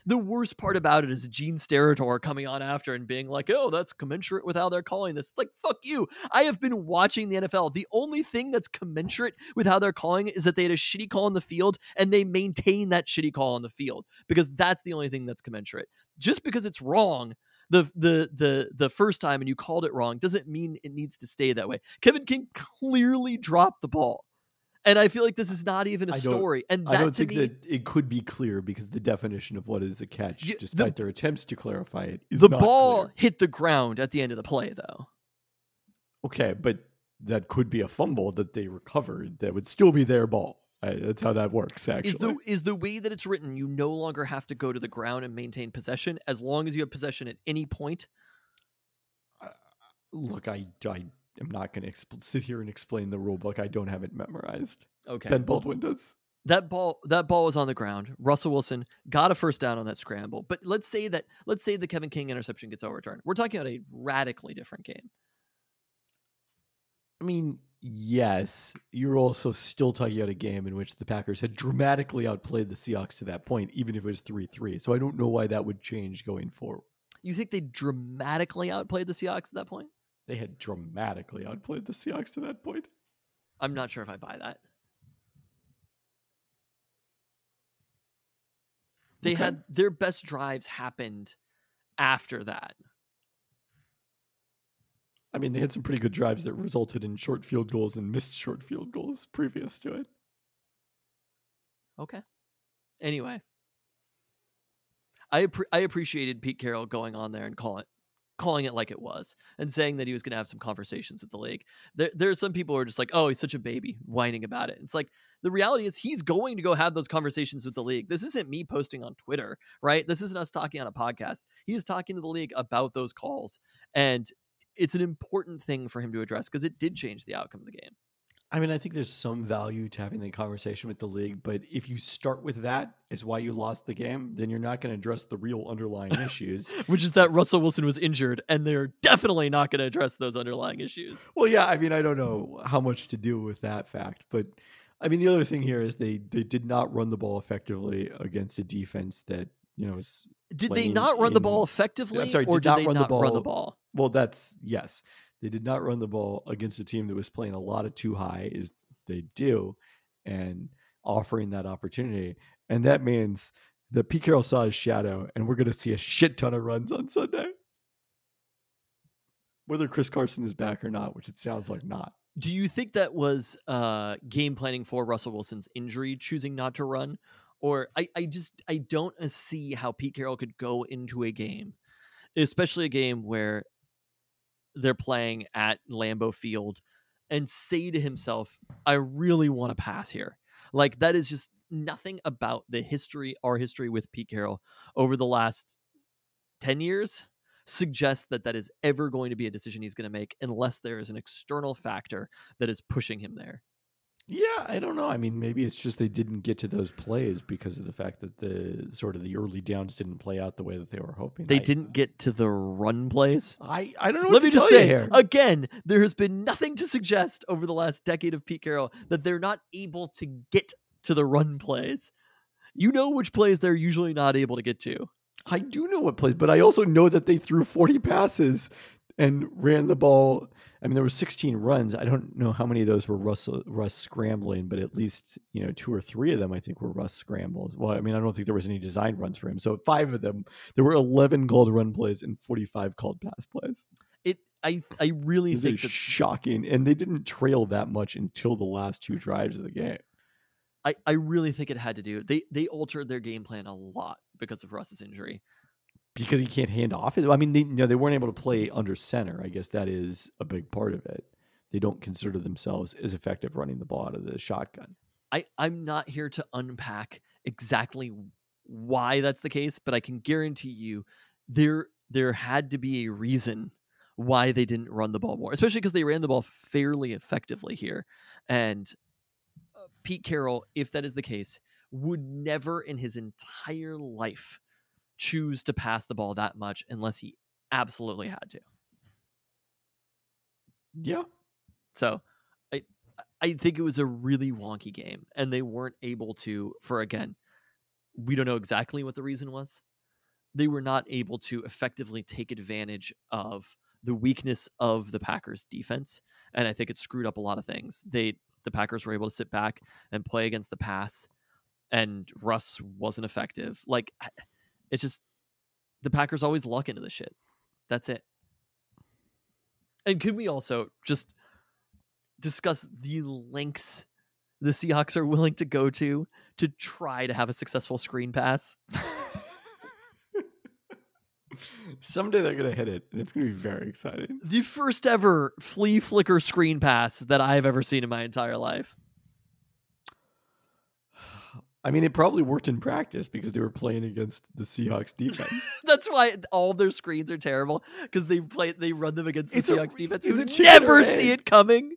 the worst part about it is Gene Steratore coming on after and being like, oh, that's commensurate with how they're calling this. It's like, fuck you. I have been watching the NFL. The only thing that's commensurate with how they're calling it is that they had a shitty call on the field and they maintain that shitty call on the field, because that's the only thing that's commensurate. Just because it's wrong the first time and you called it wrong doesn't mean it needs to stay that way. Kevin King clearly dropped the ball. And I feel like this is not even a story. And that, I don't think that it could be clear, because the definition of what is a catch, despite their attempts to clarify it, is not clear. The ball hit the ground at the end of the play, though. Okay, but that could be a fumble that they recovered. That would still be their ball. That's how that works, actually. Is the way that it's written, you no longer have to go to the ground and maintain possession, as long as you have possession at any point? Look, I'm not going to sit here and explain the rule book. I don't have it memorized. Okay. Ben Baldwin does. That ball was on the ground. Russell Wilson got a first down on that scramble. But let's say the Kevin King interception gets overturned. We're talking about a radically different game. I mean, yes, you're also still talking about a game in which the Packers had dramatically outplayed the Seahawks to that point, even if it was 3-3. So I don't know why that would change going forward. You think they dramatically outplayed the Seahawks at that point? They had dramatically outplayed the Seahawks to that point. I'm not sure if I buy that. They had their best drives happened after that. I mean, they had some pretty good drives that resulted in short field goals and missed short field goals previous to it. Okay. Anyway, I appreciated Pete Carroll going on there and calling it like it was and saying that he was going to have some conversations with the league. There are some people who are just like, oh, he's such a baby, whining about it. It's like, the reality is he's going to go have those conversations with the league. This isn't me posting on Twitter, right? This isn't us talking on a podcast. He is talking to the league about those calls. And it's an important thing for him to address because it did change the outcome of the game. I mean, I think there's some value to having the conversation with the league, but if you start with that as why you lost the game, then you're not going to address the real underlying issues. Which is that Russell Wilson was injured, and they're definitely not going to address those underlying issues. Well, yeah, I mean, I don't know how much to do with that fact, but I mean, the other thing here is they did not run the ball effectively against a defense that, you know, is did they not run the ball effectively? I'm sorry, or did they not run the ball? Well, that's yes. They did not run the ball against a team that was playing a lot of too high as they do and offering that opportunity. And that means that Pete Carroll saw his shadow, and we're going to see a shit ton of runs on Sunday. Whether Chris Carson is back or not, which it sounds like not. Do you think that was game planning for Russell Wilson's injury, choosing not to run? Or I don't see how Pete Carroll could go into a game, especially a game where they're playing at Lambeau Field, and say to himself, I really want to pass here. Like, that is just nothing about our history with Pete Carroll over the last 10 years. Suggests that is ever going to be a decision he's going to make unless there is an external factor that is pushing him there. Yeah, I don't know. I mean, maybe it's just they didn't get to those plays because of the fact that the sort of the early downs didn't play out the way that they were hoping. They didn't get to the run plays. I don't know. Let me just say here again, there has been nothing to suggest over the last decade of Pete Carroll that they're not able to get to the run plays. You know which plays they're usually not able to get to. I do know what plays, but I also know that they threw 40 passes and ran the ball. I mean, there were 16 runs. I don't know how many of those were Russ scrambling, but at least, you know, 2 or 3 of them, I think, were Russ scrambles. Well, I mean, I don't think there was any design runs for him. So 5 of them, there were 11 called run plays and 45 called pass plays. I really think that's shocking. And they didn't trail that much until the last 2 drives of the game. I really think it had to do. They altered their game plan a lot because of Russ's injury. Because he can't hand off it. I mean, they weren't able to play under center. I guess that is a big part of it. They don't consider themselves as effective running the ball out of the shotgun. I'm not here to unpack exactly why that's the case, but I can guarantee you there had to be a reason why they didn't run the ball more, especially because they ran the ball fairly effectively here. And Pete Carroll, if that is the case, would never in his entire life choose to pass the ball that much unless he absolutely had to. Yeah. So I think it was a really wonky game, and they weren't able to, for again, we don't know exactly what the reason was. They were not able to effectively take advantage of the weakness of the Packers defense. And I think it screwed up a lot of things. The Packers were able to sit back and play against the pass, and Russ wasn't effective. Like, it's just the Packers always luck into this shit. That's it. And could we also just discuss the lengths the Seahawks are willing to go to try to have a successful screen pass? Someday they're going to hit it, and it's going to be very exciting. The first ever flea flicker screen pass that I've ever seen in my entire life. I mean, it probably worked in practice because they were playing against the Seahawks defense. That's why all their screens are terrible, because they run them against the Seahawks defense. You never see it coming.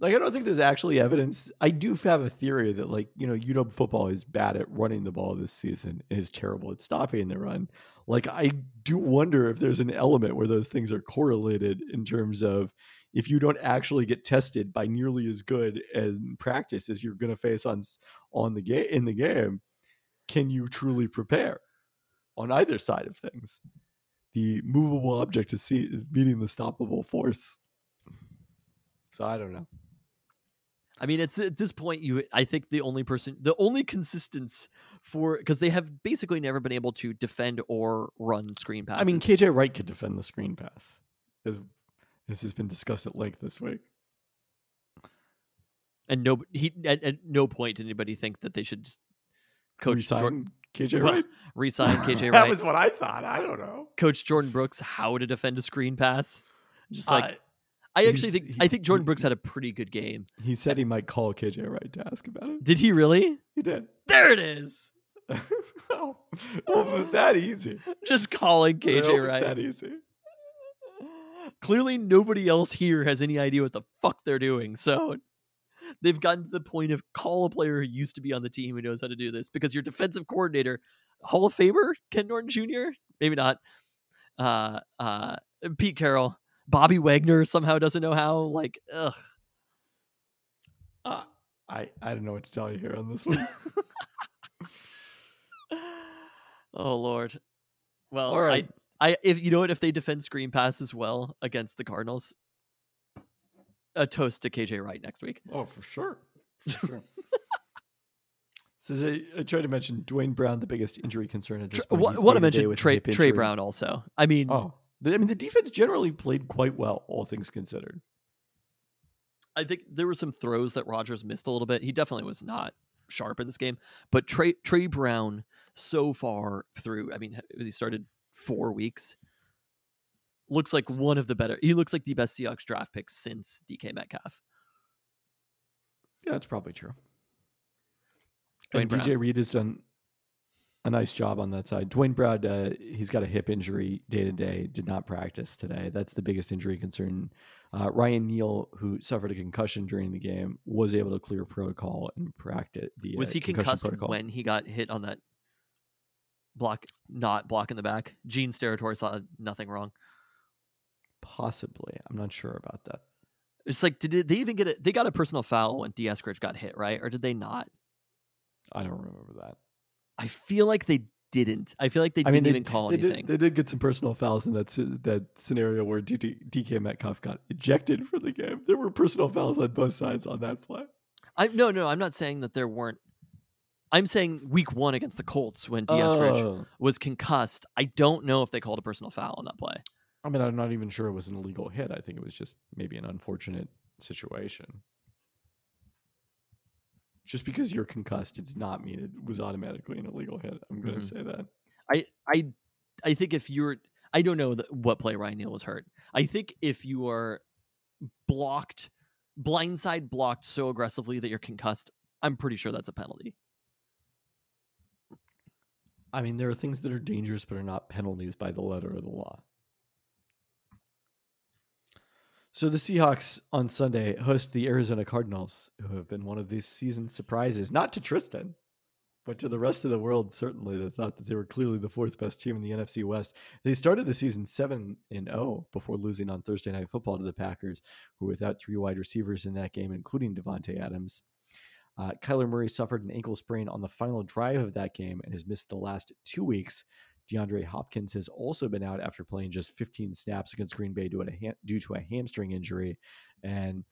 Like, I don't think there's actually evidence. I do have a theory that, like, you know, UW football is bad at running the ball this season and is terrible at stopping the run. Like, I do wonder if there's an element where those things are correlated in terms of if you don't actually get tested by nearly as good in practice as you're going to face in the game, can you truly prepare on either side of things? The movable object is meeting the stoppable force. So I don't know. I mean, it's at this point, I think the only consistence because they have basically never been able to defend or run screen passes. I mean, KJ Wright could defend the screen pass. This has been discussed at length this week. And at no point did anybody think that they should just coach Jordan KJ Wright. Resign KJ Wright. That was what I thought. I don't know. Coach Jordan Brooks how to defend a screen pass. Just like. I think Jordan Brooks had a pretty good game. He said he might call KJ Wright to ask about it. Did he really? He did. There it is. Oh, well, it was that easy. Just calling KJ Wright. That easy. Clearly, nobody else here has any idea what the fuck they're doing. So they've gotten to the point of call a player who used to be on the team who knows how to do this, because your defensive coordinator, Hall of Famer Ken Norton Jr., maybe not. Pete Carroll. Bobby Wagner somehow doesn't know how. Like, ugh. I don't know what to tell you here on this one. Oh Lord. Well, all right. If you know what, if they defend screen passes well against the Cardinals, a toast to KJ Wright next week. Oh, for sure. For sure. So I tried to mention Dwayne Brown, the biggest injury concern at this point. I want to mention Trey Brown also. I mean, the defense generally played quite well, all things considered. I think there were some throws that Rodgers missed a little bit. He definitely was not sharp in this game. But Trey Brown, so far through, I mean, he started 4 weeks. Looks like one of the better. He looks like the best Seahawks draft pick since DK Metcalf. Yeah, that's probably true. And DJ Reed has done a nice job on that side. Dwayne Brown, he's got a hip injury day to day, did not practice today. That's the biggest injury concern. Ryan Neal, who suffered a concussion during the game, was able to clear protocol and practice. Was he concussed protocol when he got hit on that block, not block in the back? Gene Steratore saw nothing wrong. Possibly. I'm not sure about that. It's like, did they even get it? They got a personal foul when D'Eskridge got hit, right? Or did they not? I don't remember that. I feel like they didn't. I feel like they didn't even call anything. They did get some personal fouls in that scenario where DK Metcalf got ejected from the game. There were personal fouls on both sides on that play. I'm not saying that there weren't. I'm saying week one against the Colts when D'Eskridge was concussed. I don't know if they called a personal foul on that play. I mean, I'm not even sure it was an illegal hit. I think it was just maybe an unfortunate situation. Just because you're concussed does not mean it was automatically an illegal hit. I'm going to say that. I think if you're... I don't know what play Ryan Neal was hurt. I think if you are blindside blocked so aggressively that you're concussed, I'm pretty sure that's a penalty. I mean, there are things that are dangerous but are not penalties by the letter of the law. So the Seahawks on Sunday host the Arizona Cardinals, who have been one of these season surprises, not to Tristan, but to the rest of the world. Certainly, they thought that they were clearly the fourth best team in the NFC West. They started the season 7-0 before losing on Thursday Night Football to the Packers, who without three wide receivers in that game, including Devontae Adams. Kyler Murray suffered an ankle sprain on the final drive of that game and has missed the last 2 weeks. DeAndre Hopkins has also been out after playing just 15 snaps against Green Bay due to a hamstring injury. And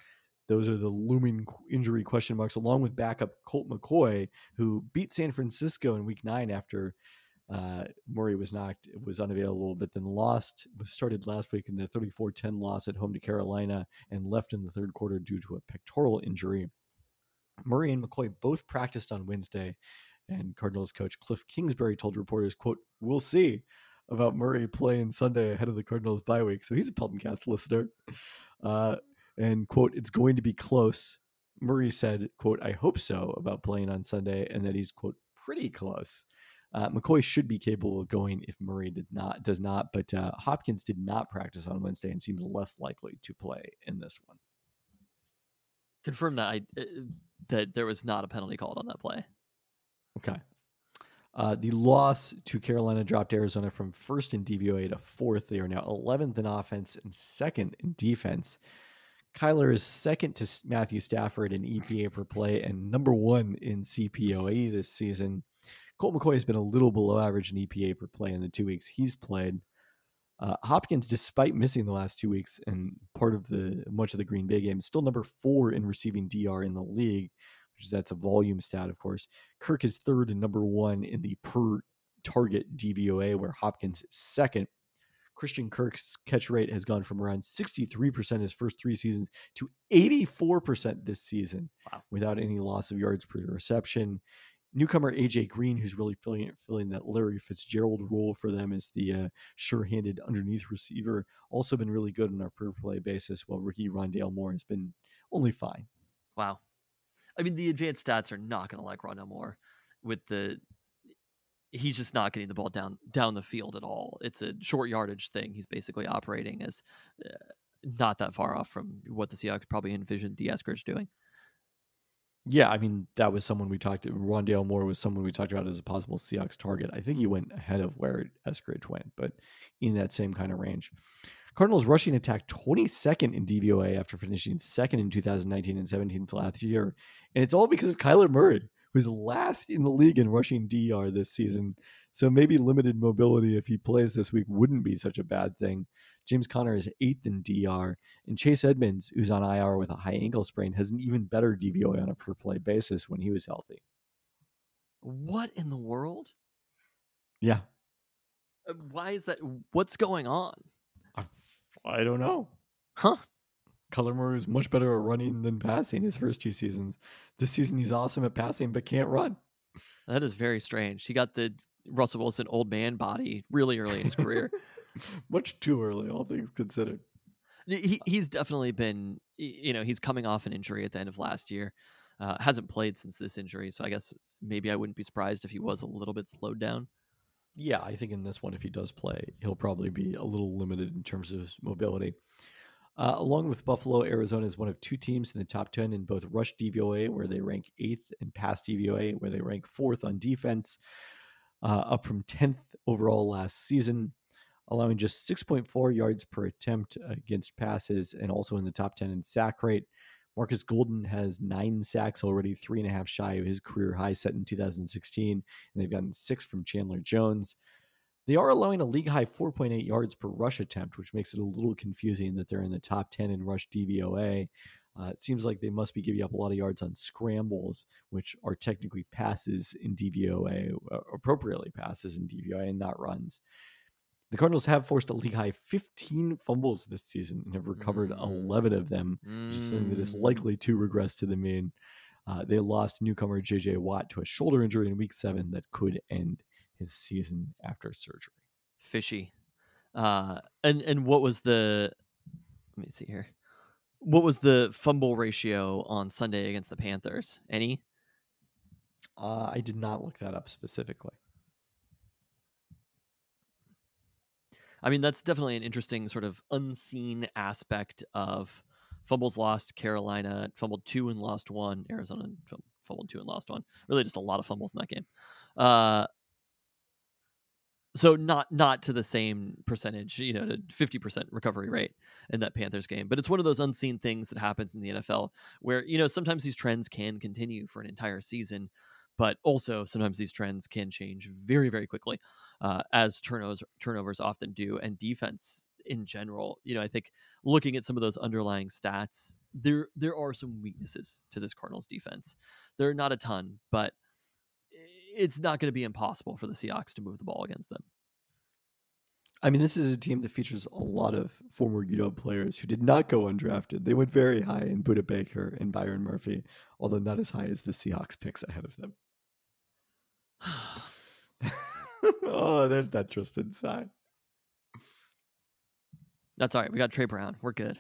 those are the looming injury question marks, along with backup Colt McCoy, who beat San Francisco in week 9 after Murray was unavailable, but then started last week in the 34-10 loss at home to Carolina and left in the third quarter due to a pectoral injury. Murray and McCoy both practiced on Wednesday, and Cardinals coach Cliff Kingsbury told reporters, quote, "We'll see about Murray playing Sunday ahead of the Cardinals bye week." So he's a Peltoncast listener. And, quote, "It's going to be close." Murray said, quote, "I hope so about playing on Sunday," and that he's, quote, "pretty close." McCoy should be capable of going if Murray does not. But Hopkins did not practice on Wednesday and seems less likely to play in this one. confirm that that there was not a penalty called on that play. Okay. The loss to Carolina dropped Arizona from first in DVOA to fourth. They are now 11th in offense and second in defense. Kyler is second to Matthew Stafford in EPA per play and number one in CPOE this season. Colt McCoy has been a little below average in EPA per play in the 2 weeks he's played. Hopkins, despite missing the last 2 weeks and part of the much of the Green Bay game, is still number four in receiving DR in the league. That's a volume stat, of course. Kirk is third and number one in the per target DVOA, where Hopkins is second. Christian Kirk's catch rate has gone from around 63% his first three seasons to 84% this season, without any loss of yards per reception. Newcomer AJ Green, who's really filling that Larry Fitzgerald role for them as the sure-handed underneath receiver, also been really good on our per play basis, while rookie Rondale Moore has been only fine. Wow. I mean, the advanced stats are not going to like Rondale Moore. He's just not getting the ball down the field at all. It's a short yardage thing. He's basically operating as not that far off from what the Seahawks probably envisioned D'Eskridge doing. Yeah, I mean, that was someone we talked to. Rondale Moore was someone we talked about as a possible Seahawks target. I think he went ahead of where Eskridge went, but in that same kind of range. Cardinals rushing attack 22nd in DVOA after finishing second in 2019 and 17th last year. And it's all because of Kyler Murray, who's last in the league in rushing DR this season. So maybe limited mobility, if he plays this week, wouldn't be such a bad thing. James Conner is 8th in DR. And Chase Edmonds, who's on IR with a high ankle sprain, has an even better DVOA on a per-play basis when he was healthy. What in the world? Yeah. Why is that? What's going on? I don't know. Huh? Kyler Murray is much better at running than passing his first two seasons. This season, he's awesome at passing, but can't run. That is very strange. He got the Russell Wilson old man body really early in his career. Much too early, all things considered. He's definitely been, you know, he's coming off an injury at the end of last year. Hasn't played since this injury, so I guess maybe I wouldn't be surprised if he was a little bit slowed down. Yeah, I think in this one, if he does play, he'll probably be a little limited in terms of mobility. Along with Buffalo, Arizona is one of two teams in the top 10 in both rush DVOA, where they rank 8th, and pass DVOA, where they rank 4th on defense, up from 10th overall last season, allowing just 6.4 yards per attempt against passes, and also in the top 10 in sack rate. Marcus Golden has 9 sacks already, 3.5 shy of his career high set in 2016, and they've gotten 6 from Chandler Jones. They are allowing a league-high 4.8 yards per rush attempt, which makes it a little confusing that they're in the top 10 in rush DVOA. It seems like they must be giving up a lot of yards on scrambles, which are technically passes in DVOA, appropriately passes in DVOA, and not runs. The Cardinals have forced a league-high 15 fumbles this season and have recovered 11 of them, which is something that is likely to regress to the mean. They lost newcomer J.J. Watt to a shoulder injury in Week 7 that could end his season after surgery. Fishy. And what was the... Let me see here. What was the fumble ratio on Sunday against the Panthers? Any? I did not look that up specifically. I mean, that's definitely an interesting sort of unseen aspect of fumbles lost. Carolina fumbled 2 and lost 1. Arizona fumbled 2 and lost 1. Really just a lot of fumbles in that game. So not to the same percentage, you know, to 50% recovery rate in that Panthers game. But it's one of those unseen things that happens in the NFL where, you know, sometimes these trends can continue for an entire season. But also sometimes these trends can change very, very quickly, as turnovers often do, and defense in general. You know, I think looking at some of those underlying stats, there are some weaknesses to this Cardinals defense. There are not a ton, but it's not going to be impossible for the Seahawks to move the ball against them. I mean, this is a team that features a lot of former UW players who did not go undrafted. They went very high in Budda Baker and Byron Murphy, although not as high as the Seahawks picks ahead of them. Oh, there's that Tristan sign. That's all right. We got Trey Brown. We're good.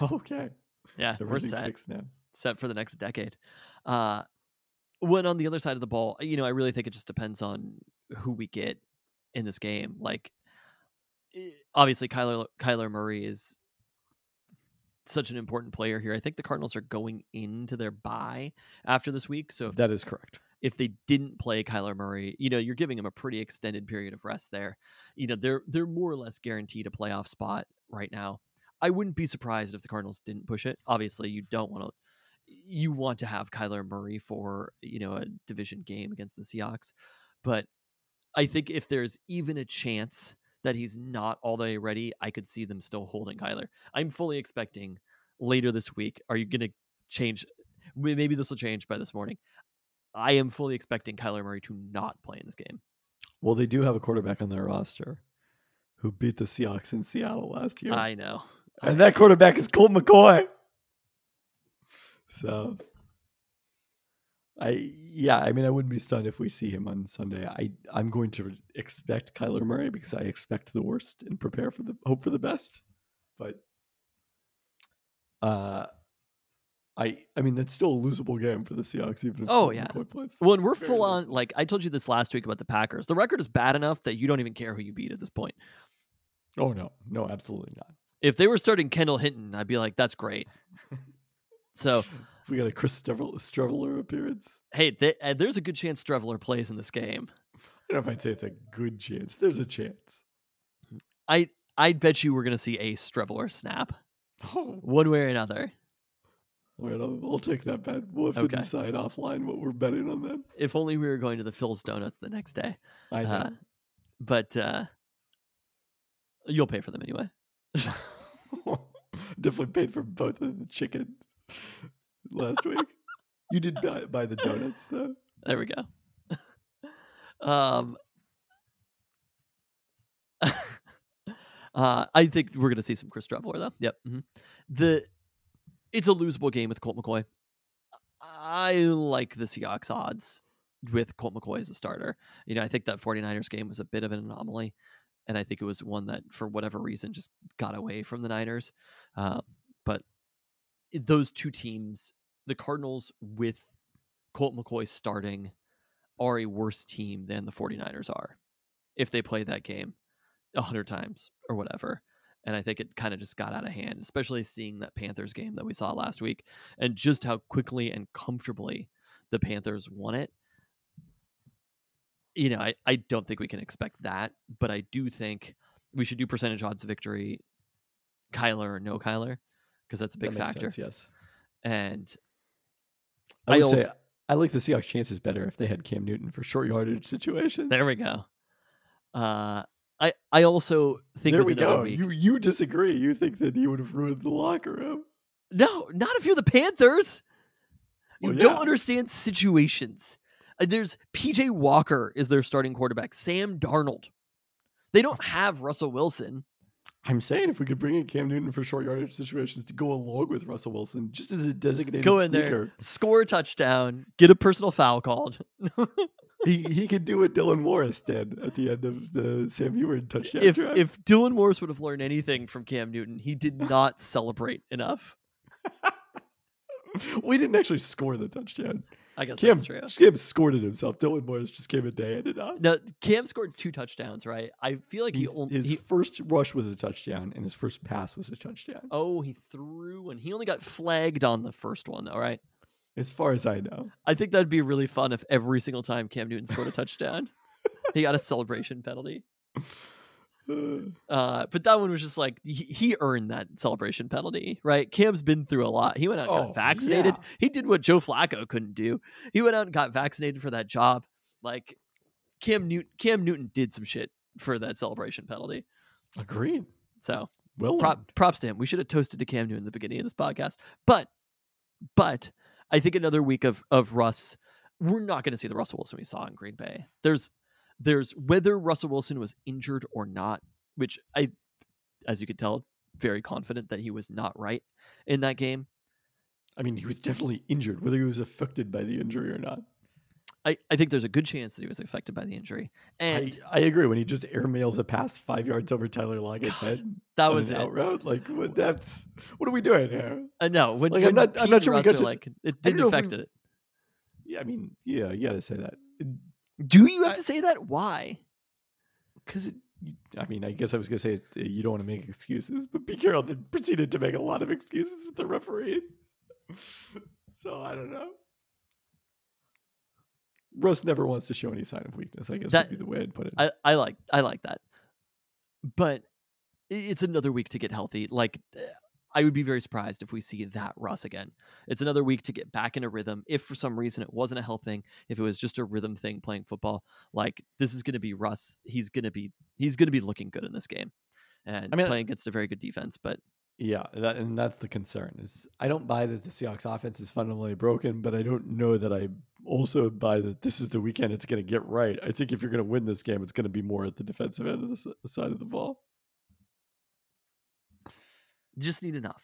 Okay. Yeah, we're set. Fixed now. Set for the next decade. When on the other side of the ball, you know, I really think it just depends on who we get in this game. Like, obviously, Kyler Murray is such an important player here. I think the Cardinals are going into their bye after this week. So that is correct. If they didn't play Kyler Murray, you know, you're giving him a pretty extended period of rest there. You know, they're more or less guaranteed a playoff spot right now. I wouldn't be surprised if the Cardinals didn't push it. Obviously, you want to have Kyler Murray for, you know, a division game against the Seahawks. But I think if there's even a chance that he's not all the way ready, I could see them still holding Kyler. I'm fully expecting later this week. Are you going to change? Maybe this will change by this morning. I am fully expecting Kyler Murray to not play in this game. Well, they do have a quarterback on their roster who beat the Seahawks in Seattle last year. I know. And that quarterback is Colt McCoy. So, I wouldn't be stunned if we see him on Sunday. I'm going to expect Kyler Murray because I expect the worst and prepare for the hope for the best. But I mean, that's still a losable game for the Seahawks, even if McCoy plays. Well, and we're full on, like I told you this last week about the Packers. The record is bad enough that you don't even care who you beat at this point. Oh, no, absolutely not. If they were starting Kendall Hinton, I'd be like, that's great. So we got a Chris Streveler appearance. Hey, there's a good chance Streveler plays in this game. I don't know if I'd say it's a good chance. There's a chance. I'd bet you we're going to see a Streveler snap. Oh. One way or another. All right, I'll take that bet. We'll have to decide offline what we're betting on then. If only we were going to the Phil's Donuts the next day. I know. But you'll pay for them anyway. Definitely paid for both of the chicken last week. You did buy the donuts though. There we go. I think we're gonna see some Chris Streveler though. Yep. Mm-hmm. It's a losable game with Colt McCoy. I like the Seahawks odds with Colt McCoy as a starter. You know, I think that 49ers game was a bit of an anomaly. And I think it was one that, for whatever reason, just got away from the Niners. But those two teams, the Cardinals with Colt McCoy starting, are a worse team than the 49ers are if they played that game 100 times or whatever. And I think it kind of just got out of hand, especially seeing that Panthers game that we saw last week and just how quickly and comfortably the Panthers won it. You know, I don't think we can expect that, but I do think we should do percentage odds of victory, Kyler or no Kyler, because that's a big factor. Makes sense, yes. And I would also say I like the Seahawks' chances better if they had Cam Newton for short yardage situations. There we go. I also think there we go. Week, you disagree. You think that he would have ruined the locker room? No, not if you're the Panthers. You don't understand situations. There's PJ Walker is their starting quarterback. Sam Darnold. They don't have Russell Wilson. I'm saying if we could bring in Cam Newton for short yardage situations to go along with Russell Wilson, just as a designated go in sneaker. There, score a touchdown, get a personal foul called. he could do what Dylan Morris did at the end of the Sam Heward touchdown. If Dylan Morris would have learned anything from Cam Newton, he did not celebrate enough. We didn't actually score the touchdown. I guess that's true. Cam scored it himself. Dylan Morris just came and handed it off. No, Cam scored 2 touchdowns, right? I feel like his first rush was a touchdown and his first pass was a touchdown. Oh, he threw one. He only got flagged on the first one, though, right? As far as I know. I think that'd be really fun if every single time Cam Newton scored a touchdown, he got a celebration penalty. But that one was just like, he earned that celebration penalty, right? Cam's been through a lot. He went out and got vaccinated. Yeah. He did what Joe Flacco couldn't do. He went out and got vaccinated for that job. Like Cam Newton did some shit for that celebration penalty. Agreed. So well, props to him. We should have toasted to Cam Newton in the beginning of this podcast. But I think another week of Russ, we're not going to see the Russell Wilson we saw in Green Bay. There's whether Russell Wilson was injured or not, which I, as you could tell, very confident that he was not right in that game. I mean, he was definitely injured, whether he was affected by the injury or not. I think there's a good chance that he was affected by the injury. And I agree. When he just airmails a pass 5 yards over Tyler Lockett's head, that was an out route. Like what are we doing here? No, I'm not sure we got to like it didn't affect it. Yeah, I mean, you got to say that. Do you have to say that? Why? Because I mean, I guess I was going to say you don't want to make excuses, but Pete Carroll then proceeded to make a lot of excuses with the referee. So I don't know. Russ never wants to show any sign of weakness, I guess that would be the way I'd put it. I like that. But it's another week to get healthy. Like, I would be very surprised if we see that Russ again. It's another week to get back in a rhythm. If for some reason it wasn't a health thing, if it was just a rhythm thing playing football, like, this is going to be Russ. He's going to be looking good in this game, and playing against a very good defense. But yeah, and that's the concern. Is I don't buy that the Seahawks offense is fundamentally broken, but I don't know that I also buy that this is the weekend it's going to get right. I think if you're going to win this game, it's going to be more at the defensive end of the side of the ball. Just need enough.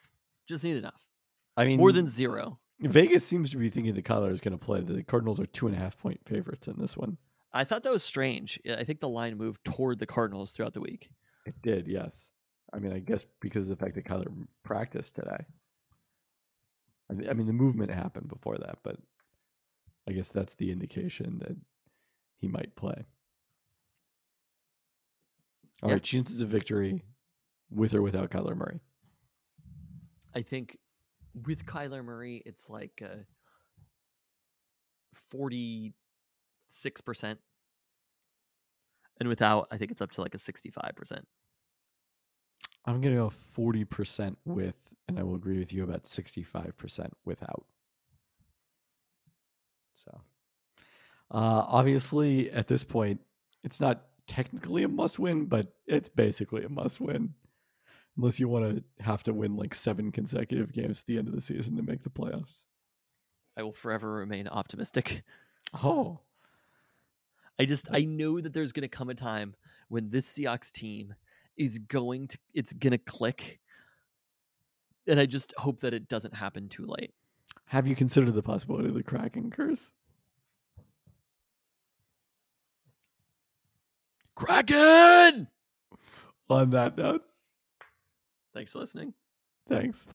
I mean, more than zero. Vegas seems to be thinking the Kyler is going to play. The Cardinals are 2.5-point favorites in this one. I thought that was strange. I think the line moved toward the Cardinals throughout the week. It did, yes. I mean, I guess because of the fact that Kyler practiced today. I mean, the movement happened before that, but I guess that's the indication that he might play. All right, chances of victory with or without Kyler Murray. I think with Kyler Murray, it's like 46%. And without, I think it's up to like a 65%. I'm going to go 40% with, and I will agree with you about 65% without. So obviously at this point, it's not technically a must win, but it's basically a must win. Unless you want to have to win like 7 consecutive games at the end of the season to make the playoffs. I will forever remain optimistic. Oh. I know that there's going to come a time when this Seahawks team it's going to click. And I just hope that it doesn't happen too late. Have you considered the possibility of the Kraken curse? Kraken! On that note. Thanks for listening. Thanks.